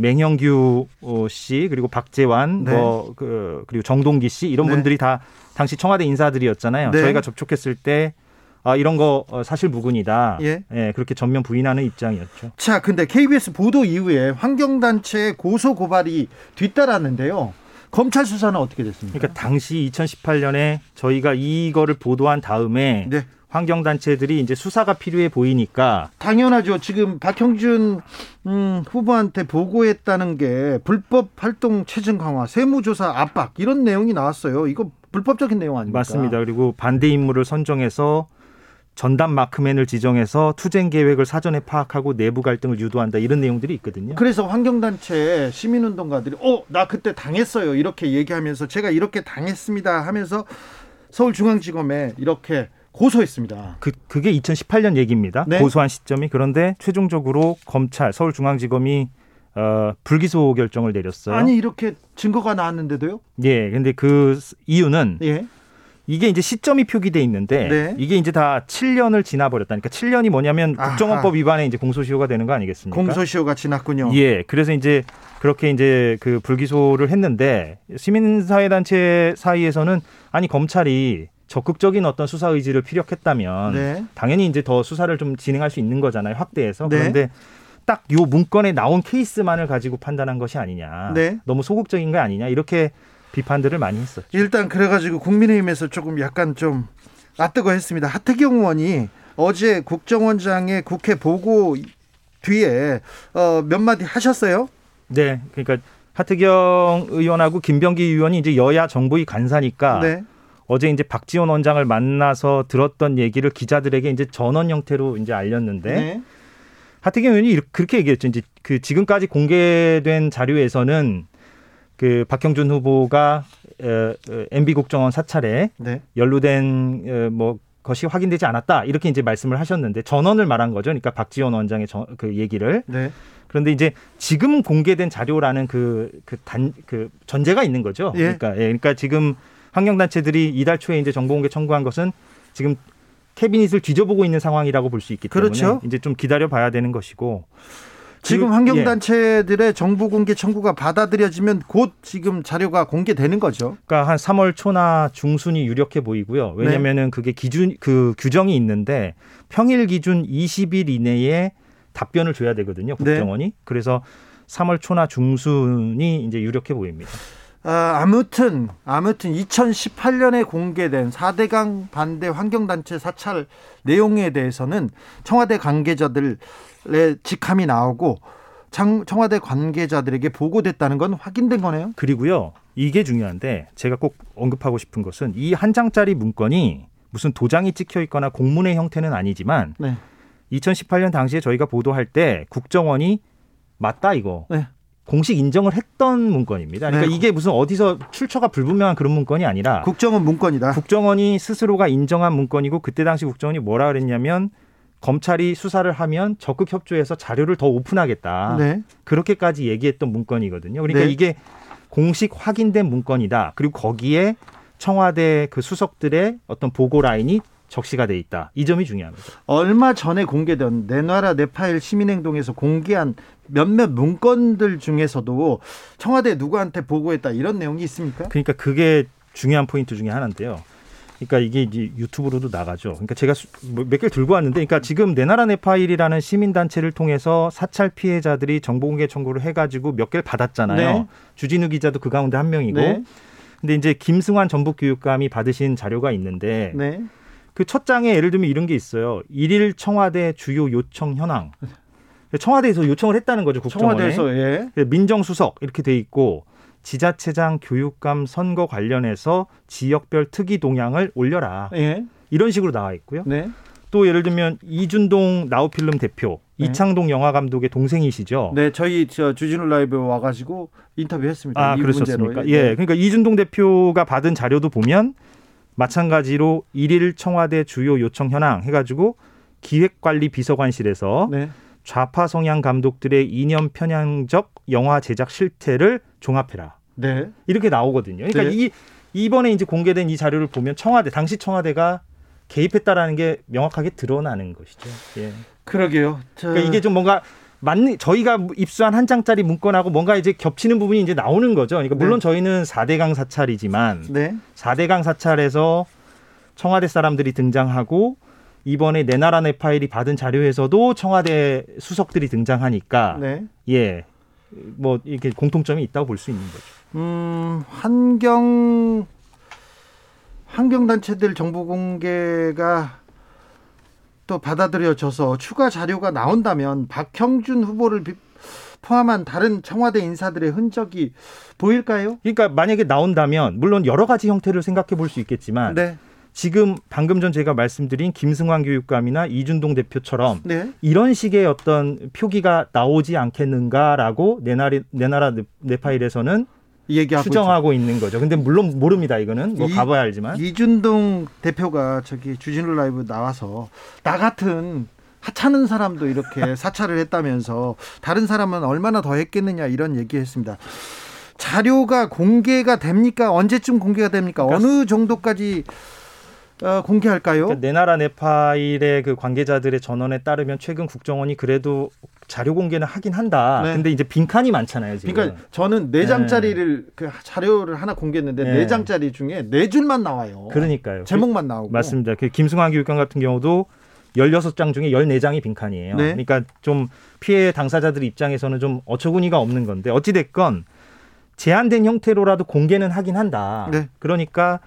맹영규 씨 그리고 박재환 네. 뭐 그, 그리고 정동기 씨 이런 네. 분들이 다 당시 청와대 인사들이었잖아요. 네. 저희가 접촉했을 때 아, 이런 거 사실무근이다. 예. 예, 그렇게 전면 부인하는 입장이었죠. 자, 근데 케이비에스 보도 이후에 환경단체의 고소 고발이 뒤따랐는데요. 검찰 수사는 어떻게 됐습니까? 그러니까 당시 이천십팔 년에 저희가 이거를 보도한 다음에 네. 환경단체들이 이제 수사가 필요해 보이니까 당연하죠. 지금 박형준 음, 후보한테 보고했다는 게 불법 활동 체증 강화, 세무조사 압박 이런 내용이 나왔어요. 이거 불법적인 내용 아닙니까? 맞습니다. 그리고 반대 인물을 선정해서 전담 마크맨을 지정해서 투쟁 계획을 사전에 파악하고 내부 갈등을 유도한다 이런 내용들이 있거든요. 그래서 환경단체 시민운동가들이 어, 나 그때 당했어요 이렇게 얘기하면서 제가 이렇게 당했습니다 하면서 서울중앙지검에 이렇게 고소했습니다. 그, 그게 이천십팔 년 얘기입니다. 네. 고소한 시점이. 그런데 최종적으로 검찰 서울중앙지검이 어, 불기소 결정을 내렸어요. 아니 이렇게 증거가 나왔는데도요? 예. 근데 그 이유는 예. 이게 이제 시점이 표기돼 있는데 네. 이게 이제 다 칠 년을 지나버렸다니까. 칠 년이 뭐냐면 아하. 국정원법 위반에 이제 공소시효가 되는 거 아니겠습니까? 공소시효가 지났군요. 예. 그래서 이제 그렇게 이제 그 불기소를 했는데 시민사회단체 사이에서는 아니 검찰이 적극적인 어떤 수사 의지를 피력했다면 네. 당연히 이제 더 수사를 좀 진행할 수 있는 거잖아요. 확대해서. 네. 그런데 딱 요 문건에 나온 케이스만을 가지고 판단한 것이 아니냐. 네. 너무 소극적인 거 아니냐. 이렇게 비판들을 많이 했었죠. 일단 그래가지고 국민의힘에서 조금 약간 좀 낯뜨거 했습니다. 하태경 의원이 어제 국정원장의 국회 보고 뒤에 어 몇 마디 하셨어요? 네. 그러니까 하태경 의원하고 김병기 의원이 이제 여야 정부의 간사니까 네. 어제 이제 박지원 원장을 만나서 들었던 얘기를 기자들에게 이제 전언 형태로 이제 알렸는데 네. 하태경 의원이 이렇게, 그렇게 얘기했죠. 이제 그 지금까지 공개된 자료에서는 그 박형준 후보가 엠비 국정원 사찰에 네. 연루된 뭐 것이 확인되지 않았다 이렇게 이제 말씀을 하셨는데 전언을 말한 거죠. 그러니까 박지원 원장의 저, 그 얘기를. 네. 그런데 이제 지금 공개된 자료라는 그 그 단 그 전제가 있는 거죠. 예. 그러니까 예, 그러니까 지금. 환경단체들이 이달 초에 이제 정보공개 청구한 것은 지금 캐비닛을 뒤져보고 있는 상황이라고 볼 수 있기 때문에 그렇죠. 이제 좀 기다려봐야 되는 것이고 지금, 지금 환경단체들의 예. 정보공개 청구가 받아들여지면 곧 지금 자료가 공개되는 거죠. 그러니까 한 삼월 초나 중순이 유력해 보이고요. 왜냐하면은 네. 그게 기준 그 규정이 있는데 평일 기준 이십 일 이내에 답변을 줘야 되거든요. 국정원이. 네. 그래서 삼월 초나 중순이 이제 유력해 보입니다. 아, 아무튼 아무튼 이천십팔 년에 공개된 사대강 반대 환경단체 사찰 내용에 대해서는 청와대 관계자들의 직함이 나오고 장, 청와대 관계자들에게 보고됐다는 건 확인된 거네요. 그리고요. 이게 중요한데 제가 꼭 언급하고 싶은 것은 이 한 장짜리 문건이 무슨 도장이 찍혀 있거나 공문의 형태는 아니지만 네. 이천십팔 년 당시에 저희가 보도할 때 국정원이 맞다 이거. 네. 공식 인정을 했던 문건입니다. 그러니까 네. 이게 무슨 어디서 출처가 불분명한 그런 문건이 아니라 국정원 문건이다. 국정원이 스스로가 인정한 문건이고 그때 당시 국정원이 뭐라 그랬냐면 검찰이 수사를 하면 적극 협조해서 자료를 더 오픈하겠다. 네. 그렇게까지 얘기했던 문건이거든요. 그러니까 네. 이게 공식 확인된 문건이다. 그리고 거기에 청와대 그 수석들의 어떤 보고 라인이 적시가 돼 있다. 이 점이 중요합니다. 얼마 전에 공개된 내놔라 내 파일 시민행동에서 공개한 몇몇 문건들 중에서도 청와대 누구한테 보고했다 이런 내용이 있습니까? 그러니까 그게 중요한 포인트 중에 하나인데요. 그러니까 이게 이제 유튜브로도 나가죠. 그러니까 제가 몇 개를 들고 왔는데 그러니까 지금 내놔라 내 파일이라는 시민단체를 통해서 사찰 피해자들이 정보공개 청구를 해가지고 몇 개를 받았잖아요. 네. 주진우 기자도 그 가운데 한 명이고. 네. 근데 이제 김승환 전북교육감이 받으신 자료가 있는데 네. 그 첫 장에 예를 들면 이런 게 있어요. 일일 청와대 주요 요청 현황. 청와대에서 요청을 했다는 거죠. 국정원에. 청와대에서. 예. 민정수석 이렇게 돼 있고 지자체장 교육감 선거 관련해서 지역별 특이 동향을 올려라. 예. 이런 식으로 나와 있고요. 네. 또 예를 들면 이준동 나우필름 대표. 네. 이창동 영화감독의 동생이시죠. 네. 저희 저 주진우 라이브에 와가지고 인터뷰했습니다. 아, 그러셨습니까? 예. 네. 그러니까 이준동 대표가 받은 자료도 보면 마찬가지로 일일 청와대 주요 요청 현황 해가지고 기획관리비서관실에서 네. 좌파 성향 감독들의 이념 편향적 영화 제작 실태를 종합해라. 네. 이렇게 나오거든요. 그러니까 네. 이, 이번에 이제 공개된 이 자료를 보면 청와대, 당시 청와대가 개입했다라는 게 명확하게 드러나는 것이죠. 예. 그러게요. 저... 그러니까 이게 좀 뭔가 맞는 저희가 입수한 한 장짜리 문건하고 뭔가 이제 겹치는 부분이 이제 나오는 거죠. 그러니까 물론 네. 저희는 사대강 사찰이지만 네. 사대강 사찰에서 청와대 사람들이 등장하고 이번에 내 나라 내 파일이 받은 자료에서도 청와대 수석들이 등장하니까 네. 예. 뭐 이렇게 공통점이 있다고 볼 수 있는 거죠. 음, 환경 환경 단체들 정보 공개가 또 받아들여져서 추가 자료가 나온다면 박형준 후보를 포함한 다른 청와대 인사들의 흔적이 보일까요? 그러니까 만약에 나온다면 물론 여러 가지 형태를 생각해 볼 수 있겠지만 네. 지금 방금 전 제가 말씀드린 김승환 교육감이나 이준동 대표처럼 네. 이런 식의 어떤 표기가 나오지 않겠는가라고 내 나라 내, 나라, 내 파일에서는 얘기하고 추정하고 있죠. 있는 거죠. 근데 물론 모릅니다. 이거는 뭐 이, 가봐야 알지만 이준동 대표가 저기 주진우 라이브 나와서 나 같은 하찮은 사람도 이렇게 사찰을 했다면서 다른 사람은 얼마나 더 했겠느냐 이런 얘기했습니다. 자료가 공개가 됩니까? 언제쯤 공개가 됩니까? 그러니까 어느 정도까지 어, 공개할까요? 그러니까 내 나라 내 파일의 그 관계자들의 전언에 따르면 최근 국정원이 그래도 자료 공개는 하긴 한다. 네. 근데 이제 빈칸이 많잖아요. 지금. 그러니까 저는 네 장짜리를 네. 그 자료를 하나 공개했는데 네 장짜리 중에 네 줄만 나와요. 그러니까요. 제목만 나오고. 맞습니다. 그 김승환 교육감 같은 경우도 열여섯 장 중에 열네 장이 빈칸이에요. 네. 그러니까 좀 피해 당사자들 입장에서는 좀 어처구니가 없는 건데 어찌됐건 제한된 형태로라도 공개는 하긴 한다. 네. 그러니까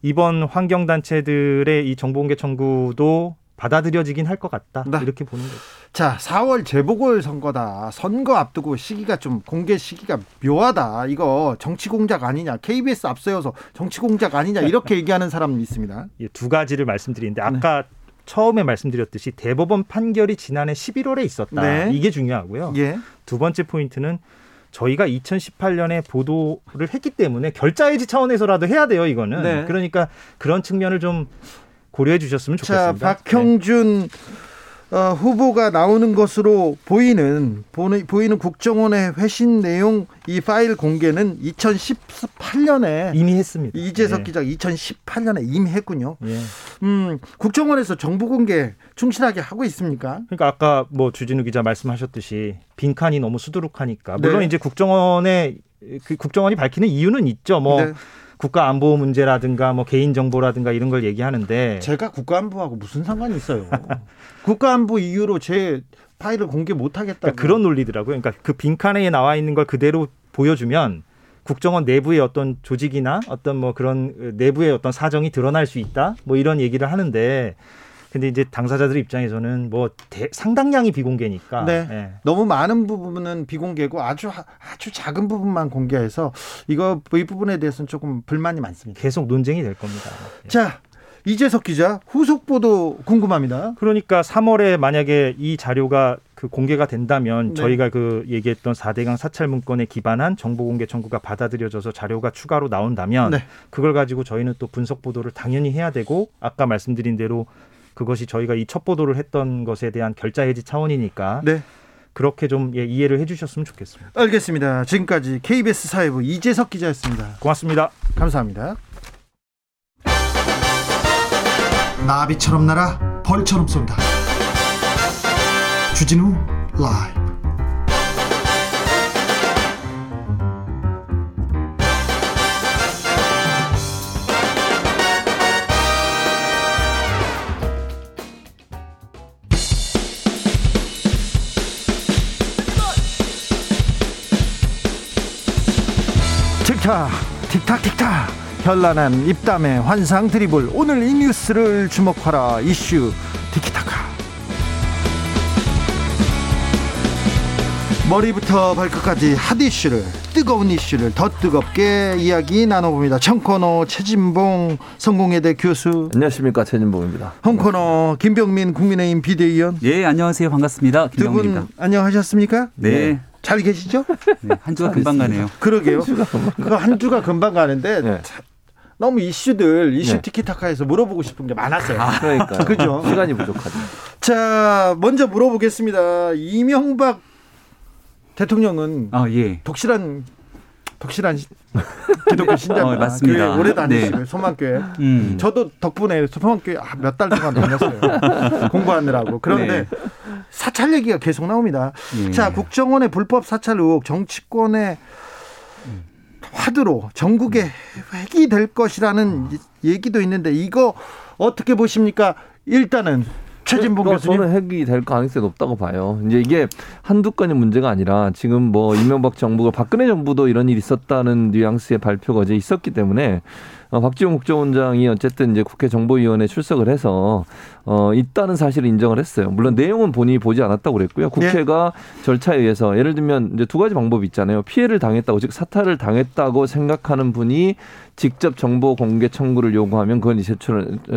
이번 환경단체들의 이 정보공개 청구도 받아들여지긴 할 것 같다. 네. 이렇게 보는 거죠. 자, 사월 재보궐선거다. 선거 앞두고 시기가 좀 공개 시기가 묘하다. 이거 정치공작 아니냐. 케이비에스 앞서여서 정치공작 아니냐. 이렇게 얘기하는 사람이 있습니다. 예, 두 가지를 말씀드리는데 아까 네. 처음에 말씀드렸듯이 대법원 판결이 지난해 십일월에 있었다. 네. 이게 중요하고요. 예. 두 번째 포인트는 저희가 이천십팔 년에 보도를 했기 때문에 결자해지 차원에서라도 해야 돼요, 이거는. 네. 그러니까 그런 측면을 좀 고려해 주셨으면 좋겠습니다. 자, 박형준 네. 어, 후보가 나오는 것으로 보이는, 보는, 보이는 국정원의 회신 내용 이 파일 공개는 이천십팔 년에 이미 했습니다. 이재석 네. 기자 이천십팔 년에 이미 했군요. 네. 음, 국정원에서 정보 공개 충실하게 하고 있습니까? 그러니까 아까 뭐 주진우 기자 말씀하셨듯이 빈칸이 너무 수두룩하니까 물론 네. 이제 국정원의 그 국정원이 밝히는 이유는 있죠. 뭐 네. 국가 안보 문제라든가 뭐 개인 정보라든가 이런 걸 얘기하는데 제가 국가 안보하고 무슨 상관이 있어요? 국가 안보 이유로 제 파일을 공개 못 하겠다고 그러니까 그런 논리더라고요. 그러니까 그 빈칸에 나와 있는 걸 그대로 보여주면 국정원 내부의 어떤 조직이나 어떤 뭐 그런 내부의 어떤 사정이 드러날 수 있다. 뭐 이런 얘기를 하는데 근데 이제 당사자들 입장에서는 뭐 대, 상당량이 비공개니까 네. 네. 너무 많은 부분은 비공개고 아주 아주 작은 부분만 공개해서 이거 이 부분에 대해서는 조금 불만이 많습니다. 계속 논쟁이 될 겁니다. 네. 자, 이재석 기자 후속 보도 궁금합니다. 그러니까 삼월에 만약에 이 자료가 그 공개가 된다면 네. 저희가 그 얘기했던 사대강 사찰 문건에 기반한 정보 공개 청구가 받아들여져서 자료가 추가로 나온다면 네. 그걸 가지고 저희는 또 분석 보도를 당연히 해야 되고 아까 말씀드린 대로 그것이 저희가 이 첫 보도를 했던 것에 대한 결자 해지 차원이니까 네. 그렇게 좀 예, 이해를 해 주셨으면 좋겠습니다. 알겠습니다. 지금까지 케이비에스 사회부 이재석 기자였습니다. 고맙습니다. 감사합니다. 나비처럼 날아 벌처럼 쏜다. 주진우 라이브. 틱탁 틱탁 틱탁 현란한 입담의 환상 드리블 오늘 이 뉴스를 주목하라 이슈 티키타카 머리부터 발끝까지 핫 이슈를 뜨거운 이슈를 더 뜨겁게 이야기 나눠봅니다. 청코너 최진봉 성공회대 교수 안녕하십니까 최진봉입니다. 홍코너 김병민 국민의힘 비대위원 예 안녕하세요 반갑습니다. 김병민입니다. 두 분 안녕하셨습니까? 네, 네. 잘 계시죠? 네, 한 주가 금방 가네요. 그러게요. 그 한 주가 금방 가는데 네. 너무 이슈들 이슈 네. 티키타카에서 물어보고 싶은 게 많았어요. 아, 그러니까 그죠? 시간이 부족하죠. 자, 먼저 물어보겠습니다. 이명박 대통령은 아, 예. 독실한 독실한 기독교 신자입니다. 어, 맞습니다. 교회 오래 다니시고요. 네. 소망교회. 음. 저도 덕분에 소망교회 몇 달 동안 다녔어요. 공부하느라고. 그런데 네. 사찰 얘기가 계속 나옵니다. 예. 자, 국정원의 불법 사찰 의혹, 정치권의 음. 화두로 전국에 핵이 될 것이라는 아. 얘기도 있는데 이거 어떻게 보십니까? 일단은 최진봉 교수님. 저는 핵이 될 가능성이 높다고 봐요. 이제 이게 한두 건의 문제가 아니라 지금 뭐 이명박 정부가 박근혜 정부도 이런 일이 있었다는 뉘앙스의 발표가 이제 있었기 때문에 박지원 국정원장이 어쨌든 이제 국회 정보위원회에 출석을 해서 어, 있다는 사실을 인정을 했어요. 물론 내용은 본인이 보지 않았다고 그랬고요. 국회가 네. 절차에 의해서 예를 들면 이제 두 가지 방법이 있잖아요. 피해를 당했다고, 즉 사탈을 당했다고 생각하는 분이 직접 정보 공개 청구를 요구하면 그건 이제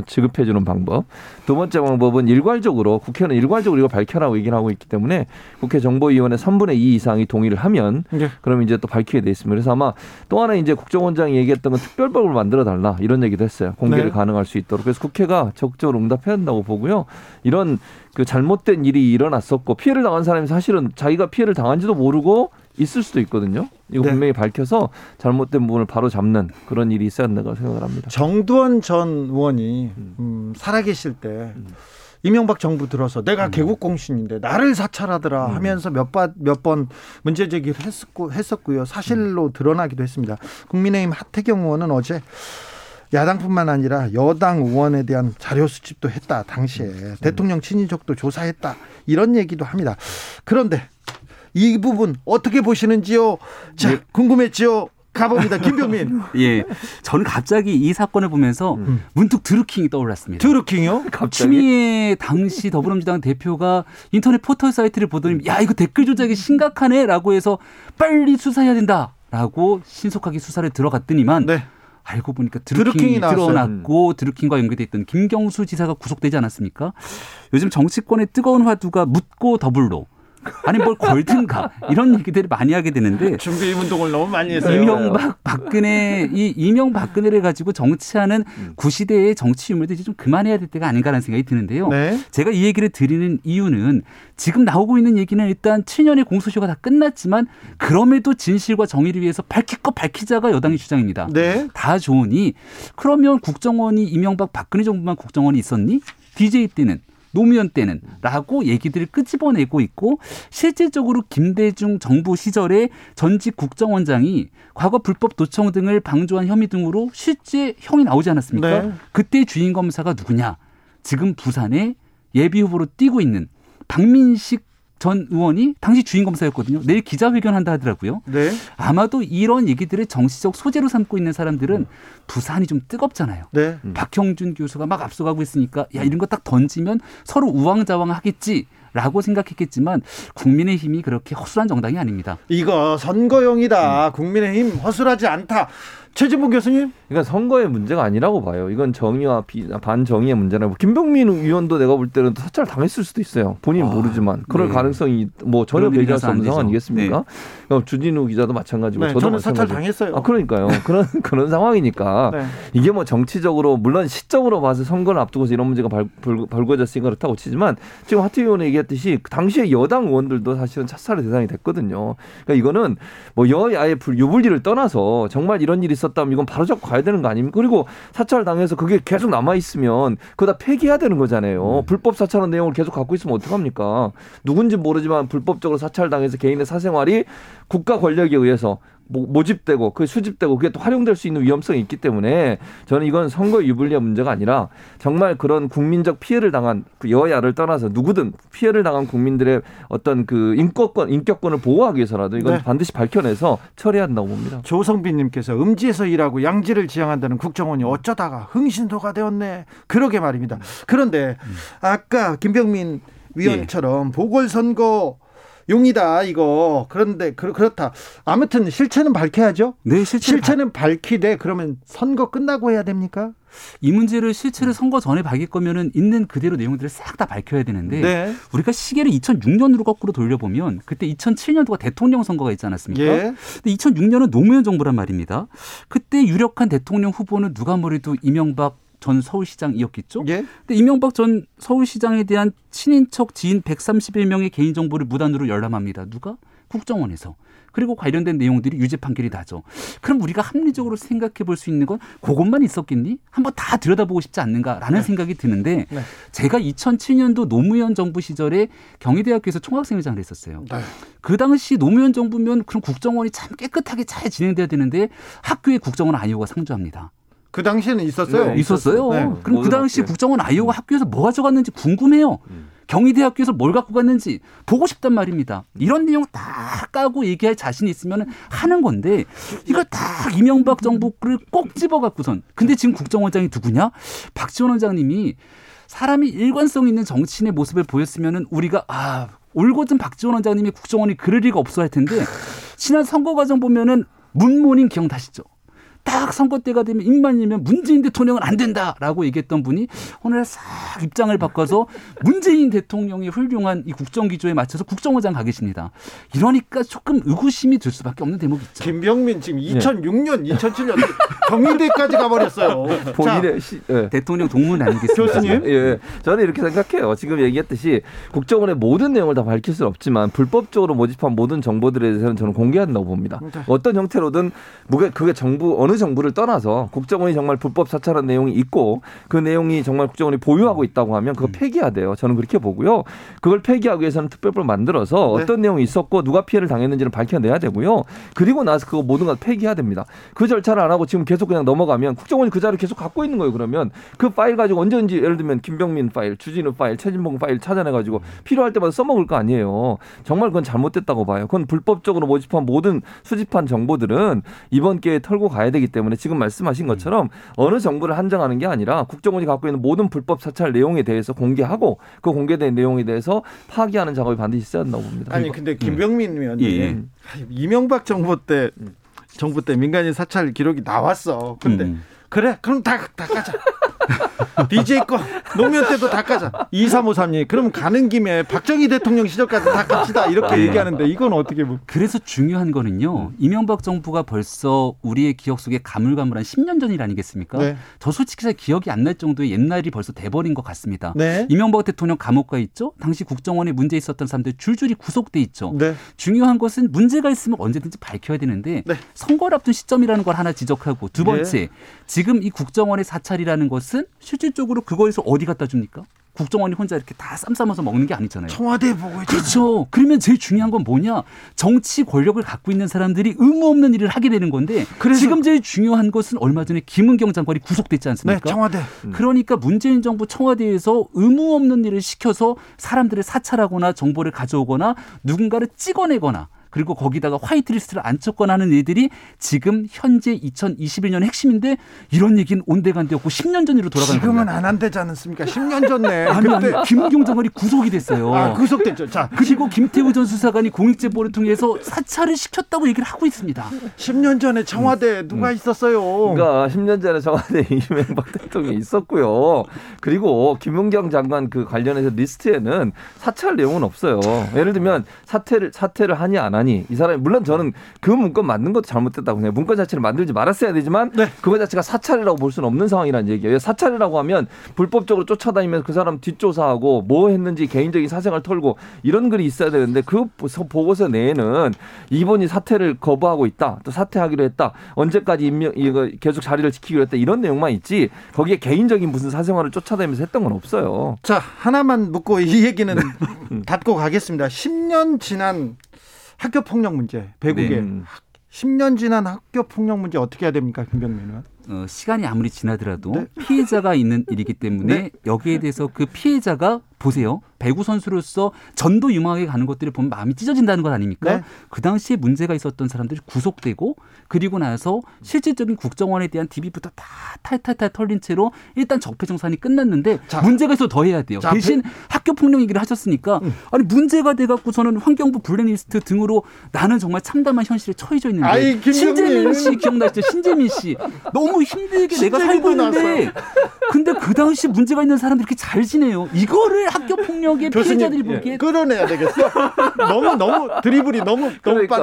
지급해 주는 방법. 두 번째 방법은 일괄적으로 국회는 일괄적으로 이거 밝혀라고 얘기를 하고 있기 때문에 국회 정보위원회 삼분의 이 이상이 동의를 하면 네. 그럼 이제 또 밝히게 돼 있습니다. 그래서 아마 또 하나 이제 국정원장이 얘기했던 건 특별법을 만들어 달라 이런 얘기도 했어요. 공개를 네. 가능할 수 있도록. 그래서 국회가 적극적으로 응답해야 한다고 보고요. 이런 그 잘못된 일이 일어났었고 피해를 당한 사람이 사실은 자기가 피해를 당한지도 모르고 있을 수도 있거든요. 이거 네. 분명히 밝혀서 잘못된 부분을 바로 잡는 그런 일이 있어야 한다고 생각을 합니다. 정두원 전 의원이 음. 음, 살아계실 때 음. 이명박 정부 들어서 내가 음. 개국공신인데 나를 사찰하더라 음. 하면서 몇 번 몇 번 문제 제기를 했었고, 했었고요. 사실로 음. 드러나기도 했습니다. 국민의힘 하태경 의원은 어제 야당뿐만 아니라 여당 의원에 대한 자료 수집도 했다. 당시에 음. 대통령 친인척도 조사했다. 이런 얘기도 합니다. 그런데 이 부분 어떻게 보시는지요? 자, 예. 궁금했지요? 가봅니다. 김병민. 예. 저는 갑자기 이 사건을 보면서 음. 문득 드루킹이 떠올랐습니다. 드루킹이요? 추미애 당시 더불어민주당 대표가 인터넷 포털 사이트를 보더니 야, 이거 댓글 조작이 심각하네 라고 해서 빨리 수사해야 된다 라고 신속하게 수사를 들어갔더니만 네. 알고 보니까 드루킹이 드러났고 드루킹과 연계돼 있던 김경수 지사가 구속되지 않았습니까? 요즘 정치권의 뜨거운 화두가 묻고 더블로 아니 뭘 걸든가 이런 얘기들을 많이 하게 되는데 준비 운동을 너무 많이 했어요. 이명박 박근혜 이 이명박근혜를 가지고 정치하는 구시대의 정치 유물들이 좀 그만해야 될 때가 아닌가라는 생각이 드는데요. 네. 제가 이 얘기를 드리는 이유는 지금 나오고 있는 얘기는 일단 칠 년의 공소시효가 다 끝났지만 그럼에도 진실과 정의를 위해서 밝힐 것 밝히자가 여당의 주장입니다. 네. 다 좋으니 그러면 국정원이 이명박 박근혜 정부만 국정원이 있었니? 디제이 때는. 노무현 때는 라고 얘기들을 끄집어내고 있고 실질적으로 김대중 정부 시절에 전직 국정원장이 과거 불법 도청 등을 방조한 혐의 등으로 실제 형이 나오지 않았습니까? 네. 그때 주인 검사가 누구냐? 지금 부산에 예비후보로 뛰고 있는 박민식 전 의원이 당시 주인 검사였거든요. 내일 기자회견한다 하더라고요. 네. 아마도 이런 얘기들을 정치적 소재로 삼고 있는 사람들은 부산이 좀 뜨겁잖아요. 네. 박형준 교수가 막 앞서가고 있으니까 야 이런 거 딱 던지면 서로 우왕좌왕하겠지라고 생각했겠지만 국민의힘이 그렇게 허술한 정당이 아닙니다. 이거 선거용이다. 음. 국민의힘 허술하지 않다. 최진봉 교수님. 그러니까 선거의 문제가 아니라고 봐요. 이건 정의와 비, 반정의의 문제라고. 김병민 의원도 내가 볼 때는 사찰 당했을 수도 있어요. 본인은 아, 모르지만 그럴 네. 가능성이 뭐 전혀 배제할 수 없는 상황 아니겠습니까? 네. 주진우 기자도 마찬가지고 네, 저도 저는 마찬가지고. 사찰 당했어요. 아, 그러니까요. 그런 그런 상황이니까 네. 이게 뭐 정치적으로 물론 시점으로 봐서 선거를 앞두고서 이런 문제가 발, 벌, 벌거졌으니까 그렇다고 치지만 지금 하태경 의원이 얘기했듯이 당시에 여당 의원들도 사실은 사찰의 대상이 됐거든요. 그러니까 이거는 뭐 여야의 유불리를 떠나서 정말 이런 일이 있었다면 이건 바로 잡고 가야 되는 거 아닙니까? 그리고 사찰 당해서 그게 계속 남아 있으면 그거 다 폐기해야 되는 거잖아요. 음. 불법 사찰한 내용을 계속 갖고 있으면 어떡합니까? 누군지 모르지만 불법적으로 사찰 당해서 개인의 사생활이 국가 권력에 의해서 모집되고 그 수집되고 그게 또 활용될 수 있는 위험성이 있기 때문에 저는 이건 선거 유불리의 문제가 아니라 정말 그런 국민적 피해를 당한 여야를 떠나서 누구든 피해를 당한 국민들의 어떤 그 인권권, 인격권을 보호하기 위해서라도 이건 네. 반드시 밝혀내서 처리한다고 봅니다. 조성빈님께서 음지에서 일하고 양지를 지향한다는 국정원이 어쩌다가 흥신소가 되었네. 그러게 말입니다. 그런데 아까 김병민 위원처럼 예. 보궐선거 용이다 이거 그런데 그, 그렇다 아무튼 실체는 밝혀야죠. 네, 실체는, 실체는 바... 밝히되 그러면 선거 끝나고 해야 됩니까? 이 문제를 실체를 선거 전에 밝힐 거면은 있는 그대로 내용들을 싹 다 밝혀야 되는데 네. 우리가 시계를 이천육 년으로 거꾸로 돌려보면 그때 이천칠 년도가 대통령 선거가 있지 않았습니까? 예. 근데 이천육 년은 노무현 정부란 말입니다. 그때 유력한 대통령 후보는 누가 뭐래도 이명박 전 서울시장이었겠죠. 예? 근데 이명박 전 서울시장에 대한 친인척 지인 백삼십일 명의 개인정보를 무단으로 열람합니다. 누가? 국정원에서. 그리고 관련된 내용들이 유죄 판결이 나죠. 그럼 우리가 합리적으로 생각해 볼 수 있는 건 그것만 있었겠니? 한번 다 들여다보고 싶지 않는가라는 네. 생각이 드는데 네. 제가 이천칠 년도 노무현 정부 시절에 경희대학교에서 총학생회장을 했었어요. 네. 그 당시 노무현 정부면 그럼 국정원이 참 깨끗하게 잘 진행돼야 되는데 학교에 국정원 아이오가 상주합니다. 그 당시에는 있었어요? 네, 있었어요. 네. 그럼 그 당시 학교에. 국정원 아이오가 학교에서 뭐 가져갔는지 궁금해요. 음. 경희대학교에서 뭘 갖고 갔는지 보고 싶단 말입니다. 이런 내용 다 까고 얘기할 자신이 있으면 하는 건데 이거 다 이명박 정부를 꼭 집어갖고선. 근데 지금 국정원장이 누구냐? 박지원 원장님이 사람이 일관성 있는 정치인의 모습을 보였으면 우리가 아 올곧은 박지원 원장님이 국정원이 그럴 리가 없어 할 텐데 지난 선거 과정 보면은 문모닝 기억나시죠? 딱 선거 때가 되면 입만이면 문재인 대통령은 안 된다라고 얘기했던 분이 오늘 싹 입장을 바꿔서 문재인 대통령의 훌륭한 이 국정기조에 맞춰서 국정원장 가 계십니다. 이러니까 조금 의구심이 들 수밖에 없는 대목이 있죠. 김병민 지금 이천육 년, 네. 이천칠 년 경희대까지 가버렸어요. 본인의 시, 네. 대통령 동문 아니겠습니까? 교수님? 예, 저는 이렇게 생각해요. 지금 얘기했듯이 국정원의 모든 내용을 다 밝힐 수는 없지만 불법적으로 모집한 모든 정보들에 대해서는 저는 공개한다고 봅니다. 어떤 형태로든 그게 정부 어느 정부를 떠나서 국정원이 정말 불법 사찰한 내용이 있고 그 내용이 정말 국정원이 보유하고 있다고 하면 그거 폐기해야 돼요. 저는 그렇게 보고요. 그걸 폐기하기 위해서는 특별법을 만들어서 네. 어떤 내용이 있었고 누가 피해를 당했는지를 밝혀내야 되고요. 그리고 나서 그거 모든 걸 폐기해야 됩니다. 그 절차를 안 하고 지금 계속 그냥 넘어가면 국정원이 그 자료를 계속 갖고 있는 거예요. 그러면 그 파일 가지고 언제든지 예를 들면 김병민 파일, 주진우 파일, 최진봉 파일 찾아내가지고 필요할 때마다 써먹을 거 아니에요. 정말 그건 잘못됐다고 봐요. 그건 불법적으로 모집한 모든 수집한 정보들은 이번 기회에 털고 가야 되기 때문에 지금 말씀하신 것처럼 어느 정부를 한정하는 게 아니라 국정원이 갖고 있는 모든 불법 사찰 내용에 대해서 공개하고 그 공개된 내용에 대해서 파기하는 작업이 반드시 있어야 한다고 봅니다. 아니 근데 김병민 의원이 예. 이명박 정부 때 정부 때 민간인 사찰 기록이 나왔어. 근데 음. 그래 그럼 다, 다 까자. 디제이 거 노무현 때도 다 까자. 이삼오삼 님 그럼 가는 김에 박정희 대통령 시절까지 다 깝시다 이렇게 네. 얘기하는데 이건 어떻게 뭐. 그래서 중요한 거는요. 이명박 정부가 벌써 우리의 기억 속에 가물가물한 십 년 전일 아니겠습니까? 네. 저 솔직히 잘 기억이 안 날 정도의 옛날이 벌써 돼버린 것 같습니다. 네. 이명박 대통령 감옥가 있죠. 당시 국정원에 문제 있었던 사람들 줄줄이 구속돼 있죠. 네. 중요한 것은 문제가 있으면 언제든지 밝혀야 되는데 네. 선거를 앞둔 시점이라는 걸 하나 지적하고 두 번째 네. 지금 이 국정원의 사찰이라는 것은 실질적으로 그거에서 어디 갖다 줍니까? 국정원이 혼자 이렇게 다 쌈싸면서 먹는 게 아니잖아요. 청와대 보고 있잖아요. 그렇죠. 그러면 제일 중요한 건 뭐냐? 정치 권력을 갖고 있는 사람들이 의무 없는 일을 하게 되는 건데 그래서 지금 제일 중요한 것은 얼마 전에 김은경 장관이 구속됐지 않습니까? 네, 청와대. 그러니까 문재인 정부 청와대에서 의무 없는 일을 시켜서 사람들을 사찰하거나 정보를 가져오거나 누군가를 찍어내거나 그리고 거기다가 화이트리스트를 안 쳤거나 하는 일들이 지금 현재 이천이십일 년 핵심인데 이런 얘기는 온데간데 없고 십 년 전으로 돌아가는 지금은 겁니다. 지금은 안 한대지 않습니까? 십 년 전네. 아니, 근데 아니, 김은경 장관이 구속이 됐어요. 아, 구속됐죠. 자, 그리고 김태우 전 수사관이 공익제보를 통해서 사찰을 시켰다고 얘기를 하고 있습니다. 십 년 전에 청와대에 음, 누가 음. 있었어요? 그러니까 십 년 전에 청와대에 이명박 대통령이 있었고요. 그리고 김은경 장관 그 관련해서 리스트에는 사찰 내용은 없어요. 예를 들면 사퇴를, 사퇴를 하니 안 하니 아니 이 사람이 물론 저는 그 문건 만든 것도 잘못됐다고 그냥 문건 자체를 만들지 말았어야 되지만 네. 그거 자체가 사찰이라고 볼 수는 없는 상황이라는 얘기예요. 사찰이라고 하면 불법적으로 쫓아다니면서 그 사람 뒷조사하고 뭐 했는지 개인적인 사생활을 털고 이런 글이 있어야 되는데 그 보고서 내에는 이번이 사퇴를 거부하고 있다. 또 사퇴하기로 했다. 언제까지 임명, 이거 계속 자리를 지키기로 했다. 이런 내용만 있지 거기에 개인적인 무슨 사생활을 쫓아다니면서 했던 건 없어요. 자 하나만 묻고 이 얘기는 닫고 가겠습니다. 십 년 지난 학교 폭력 문제, 배구계. 네. 십 년 지난 학교 폭력 문제 어떻게 해야 됩니까, 김병민은? 어, 시간이 아무리 지나더라도 네. 피해자가 있는 일이기 때문에 네. 여기에 대해서 그 피해자가 보세요. 배구 선수로서 전도 유망하게 가는 것들을 보면 마음이 찢어진다는 것 아닙니까? 네. 그 당시에 문제가 있었던 사람들이 구속되고 그리고 나서 실질적인 국정원에 대한 디비부터 다 탈탈탈 털린 채로 일단 적폐청산이 끝났는데 자, 문제가 있어서 더 해야 돼요. 자, 대신 배... 학교 폭력 얘기를 하셨으니까 음. 아니 문제가 돼갖고 저는 환경부 블랙리스트 등으로 나는 정말 참담한 현실에 처해져 있는데 아이, 신재민 씨 기억나시죠? 신재민 씨 너무 힘들게 내가 살고 있는데 나왔어요. 근데 그 당시 문제가 있는 사람들이 이렇게 잘 지내요. 이거를 학교 폭력의 피해자들이 보기에 예. 끌어내야 되겠어. 너무 너무 드리블이 너무 그러니까,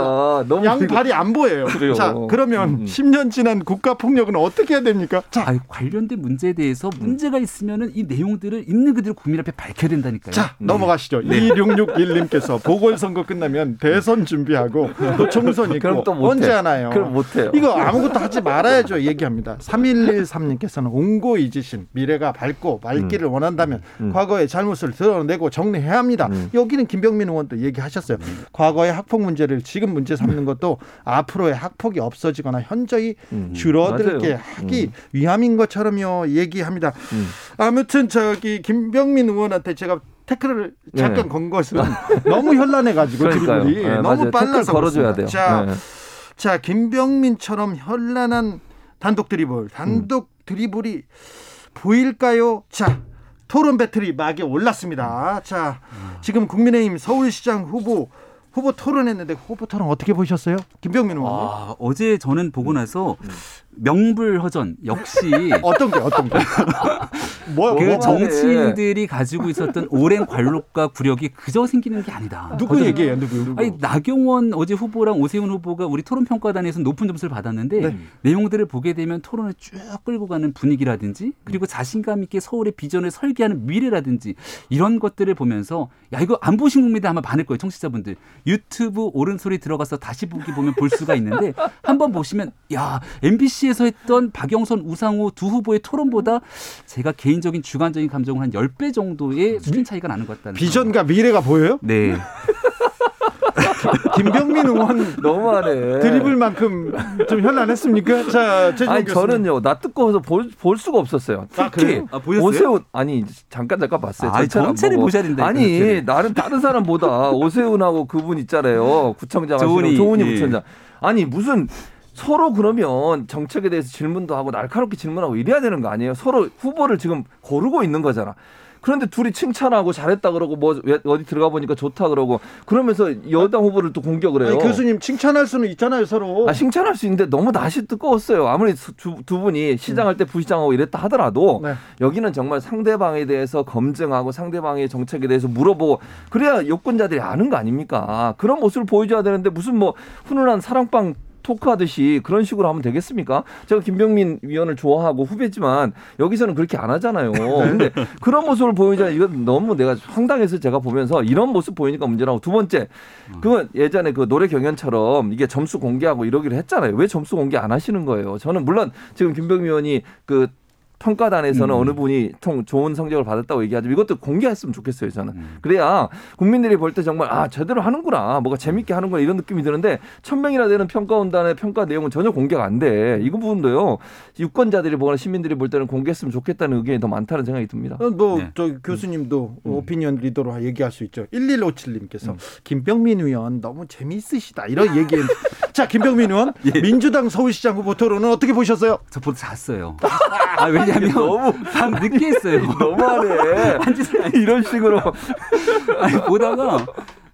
너무 빠져. 양발이 안 보여요. 그래요. 자, 그러면 음. 십 년 지난 국가 폭력은 어떻게 해야 됩니까? 자, 아유, 관련된 문제에 대해서 문제가 있으면은 이 내용들을 있는 그대로 국민 앞에 밝혀야 된다니까요. 자, 네. 넘어가시죠. 네. 이천육백육십일님께서 보궐선거 끝나면 대선 준비하고 또 총선 있고 또 언제 하나요? 그럼 못 해요. 이거 아무것도 하지 말아야죠. 얘기합니다. 삼일일삼님께서는 옹고이지신 미래가 밝고 맑기를 음. 원한다면 음. 과거의 잘못을 드러내고 정리해야 합니다. 음. 여기는 김병민 의원도 얘기하셨어요. 음. 과거의 학폭 문제를 지금 문제 삼는 것도 앞으로의 학폭이 없어지거나 현저히 음. 줄어들게 맞아요. 하기 음. 위함인 것처럼요. 얘기합니다. 음. 아무튼 저기 김병민 의원한테 제가 태클을 잠깐 네. 건 것은 너무 현란해가지고 드리블이 네, 너무 빨라서 걸어줘야 돼요. 자, 네. 자 김병민처럼 현란한 단독 드리블, 단독 음. 드리블이 보일까요? 자, 토론 배틀이 막에 올랐습니다. 자, 지금 국민의힘 서울시장 후보 후보 토론했는데 후보 토론 어떻게 보셨어요? 김병민 의원. 아, 어제 저는 보고 나서 명불허전 역시 어떤 게 어떤 게. 뭐, 그 뭐, 정치인들이 네. 가지고 있었던 오랜 관록과 구력이 그저 생기는 게 아니다. 누구 얘기예요? 누구, 누구? 아니, 나경원 어제 후보랑 오세훈 후보가 우리 토론평가단에서 높은 점수를 받았는데 네. 내용들을 보게 되면 토론을 쭉 끌고 가는 분위기라든지 그리고 자신감 있게 서울의 비전을 설계하는 미래라든지 이런 것들을 보면서 야 이거 안 보신 국민들 아마 많을 거예요. 청취자분들. 유튜브 오른소리 들어가서 다시 보기 보면 볼 수가 있는데 한번 보시면 야 엠비씨에서 했던 박영선 우상호 두 후보의 토론보다 제가 개인 적인 주관적인 감정은 한 열 배 정도의 수준 차이가 나는 것 같다는 비전과 거. 미래가 보여요? 네. 김병민 의원 너무하네. 드리블만큼 좀 현란했습니까? 자, 아니, 저는요 나 뜨거워서 볼, 볼 수가 없었어요. 특히 아, 아, 오세훈 아니 잠깐 잠깐 봤어요. 아, 전체를 보셔야 된다. 아니 전체를. 나는 다른 사람보다 오세훈하고 그분 있잖아요. 구청장 조은희, 조은희 예. 구청장. 아니 무슨 서로 그러면 정책에 대해서 질문도 하고 날카롭게 질문하고 이래야 되는 거 아니에요? 서로 후보를 지금 고르고 있는 거잖아. 그런데 둘이 칭찬하고 잘했다 그러고 뭐 어디 들어가 보니까 좋다 그러고 그러면서 여당 후보를 또 공격을 해요. 아니, 교수님 칭찬할 수는 있잖아요 서로. 아, 칭찬할 수 있는데 너무 낯이 뜨거웠어요. 아무리 두, 두 분이 시장할 때 부시장하고 이랬다 하더라도 네. 여기는 정말 상대방에 대해서 검증하고 상대방의 정책에 대해서 물어보고 그래야 여권자들이 아는 거 아닙니까? 그런 모습을 보여줘야 되는데 무슨 뭐 훈훈한 사랑방 토크하듯이 그런 식으로 하면 되겠습니까? 제가 김병민 위원을 좋아하고 후배지만 여기서는 그렇게 안 하잖아요. 그런데 그런 모습을 보이자 이건 너무 내가 황당해서 제가 보면서 이런 모습 보이니까 문제라고. 두 번째, 그건 예전에 그 노래 경연처럼 이게 점수 공개하고 이러기로 했잖아요. 왜 점수 공개 안 하시는 거예요? 저는 물론 지금 김병민 위원이 그 평가단에서는 음. 어느 분이 통 좋은 성적을 받았다고 얘기하지만 이것도 공개했으면 좋겠어요 저는. 음. 그래야 국민들이 볼 때 정말 아 제대로 하는구나 뭐가 재밌게 하는구나 이런 느낌이 드는데 천 명이나 되는 평가원단의 평가 내용은 전혀 공개가 안 돼. 이 부분도요 유권자들이 보거나 시민들이 볼 때는 공개했으면 좋겠다는 의견이 더 많다는 생각이 듭니다. 뭐 네. 저 교수님도 음. 오피니언 리더로 얘기할 수 있죠. 일일오칠님께서 음. 김병민 의원 너무 재미있으시다 이런 얘기에 자 김병민 의원 예. 민주당 서울시장 후보 토론은 어떻게 보셨어요? 저 보다 잤어요. 아, 왜냐면 너무 밤 늦게 했어요. 너무하네. 이런 식으로 아니, 보다가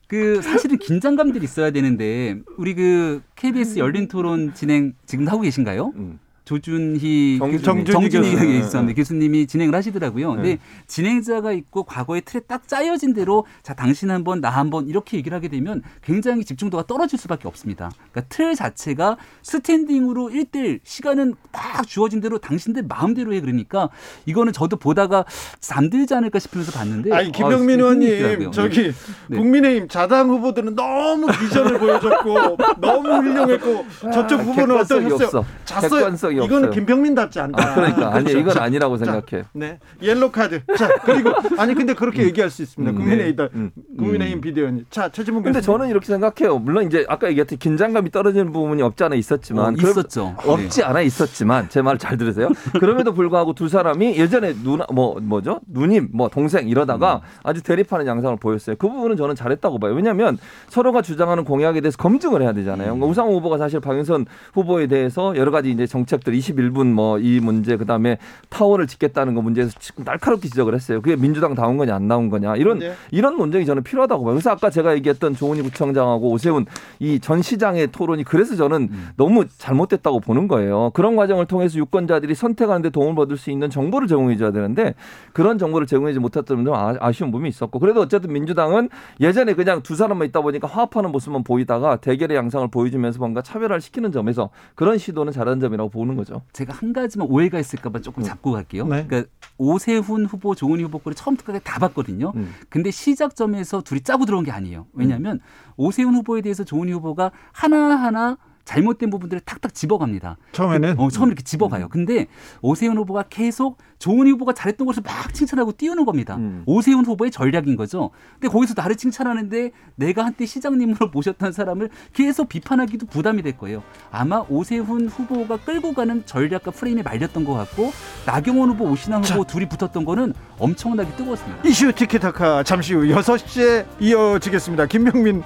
그 사실은 긴장감들이 있어야 되는데 우리 그 케이비에스 열린 토론 진행 지금 하고 계신가요? 음. 조준희 정, 교수님, 정준희, 정준희 교수님. 네. 교수님이 진행을 하시더라고요. 네. 근데 진행자가 있고 과거의 틀에 딱 짜여진 대로 자 당신 한 번 나 한 번 이렇게 얘기를 하게 되면 굉장히 집중도가 떨어질 수밖에 없습니다. 그러니까 틀 자체가 스탠딩으로 일 대일 시간은 딱 주어진 대로 당신들 마음대로 해. 그러니까 이거는 저도 보다가 잠들지 않을까 싶으면서 봤는데. 아니 김병민 의원님 아, 저기 네. 국민의힘 자당 후보들은 너무 비전을 보여줬고 너무 훌륭했고 아, 저쪽 후보는 어떠셨어요? 잤어요. 이거는 김병민 답지 않다. 아, 그러니까 아니 그렇죠. 이건 아니라고 자, 생각해. 네, 옐로 카드. 자 그리고 아니 근데 그렇게 음, 얘기할 수 있습니다. 음, 국민의힘 네. 음, 국민의힘 음. 비대위원님. 자 최진봉. 근데 교수님. 저는 이렇게 생각해요. 물론 이제 아까 얘기했듯이 긴장감이 떨어지는 부분이 없지 않아 있었지만. 어, 있었죠. 그럼, 네. 없지 않아 있었지만 제 말 잘 들으세요. 그럼에도 불구하고 두 사람이 예전에 누나 뭐 뭐죠 누님 뭐 동생 이러다가 음. 아주 대립하는 양상을 보였어요. 그 부분은 저는 잘했다고 봐요. 왜냐하면 서로가 주장하는 공약에 대해서 검증을 해야 되잖아요. 그러니까 우상호 후보가 사실 박영선 후보에 대해서 여러 가지 이제 정책 것들 이십일 분 뭐 이 문제 그다음에 타워를 짓겠다는 거 문제에서 지금 날카롭게 지적을 했어요. 그게 민주당 나온 거냐 안 나온 거냐 이런 네. 이런 논쟁이 저는 필요하다고 봐요. 그래서 아까 제가 얘기했던 조은희 구청장하고 오세훈 이 전 시장의 토론이 그래서 저는 음. 너무 잘못됐다고 보는 거예요. 그런 과정을 통해서 유권자들이 선택하는데 도움을 받을 수 있는 정보를 제공해 줘야 되는데 그런 정보를 제공하지 못했던 점 아쉬운 부분이 있었고 그래도 어쨌든 민주당은 예전에 그냥 두 사람만 있다 보니까 화합하는 모습만 보이다가 대결의 양상을 보여주면서 뭔가 차별화를 시키는 점에서 그런 시도는 잘한 점이라고 보는 거죠. 제가 한 가지만 오해가 있을까봐 조금 잡고 갈게요. 네. 그러니까 오세훈 후보, 조은희 후보 거를 처음부터 다 봤거든요. 음. 근데 시작점에서 둘이 짜고 들어온 게 아니에요. 왜냐하면 음. 오세훈 후보에 대해서 조은희 후보가 하나하나 잘못된 부분들을 탁탁 집어갑니다. 처음에는? 어, 처음 이렇게 집어가요. 음. 근데 오세훈 후보가 계속 조은희 후보가 잘했던 것을 막 칭찬하고 띄우는 겁니다. 음. 오세훈 후보의 전략인 거죠. 근데 거기서 나를 칭찬하는데 내가 한때 시장님으로 모셨던 사람을 계속 비판하기도 부담이 될 거예요. 아마 오세훈 후보가 끌고 가는 전략과 프레임에 말렸던 것 같고 나경원 후보, 오신환 후보 자. 둘이 붙었던 거는 엄청나게 뜨거웠습니다. 이슈 티키타카 잠시 후 여섯 시에 이어지겠습니다. 김병민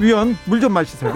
위원 물 좀 마시세요.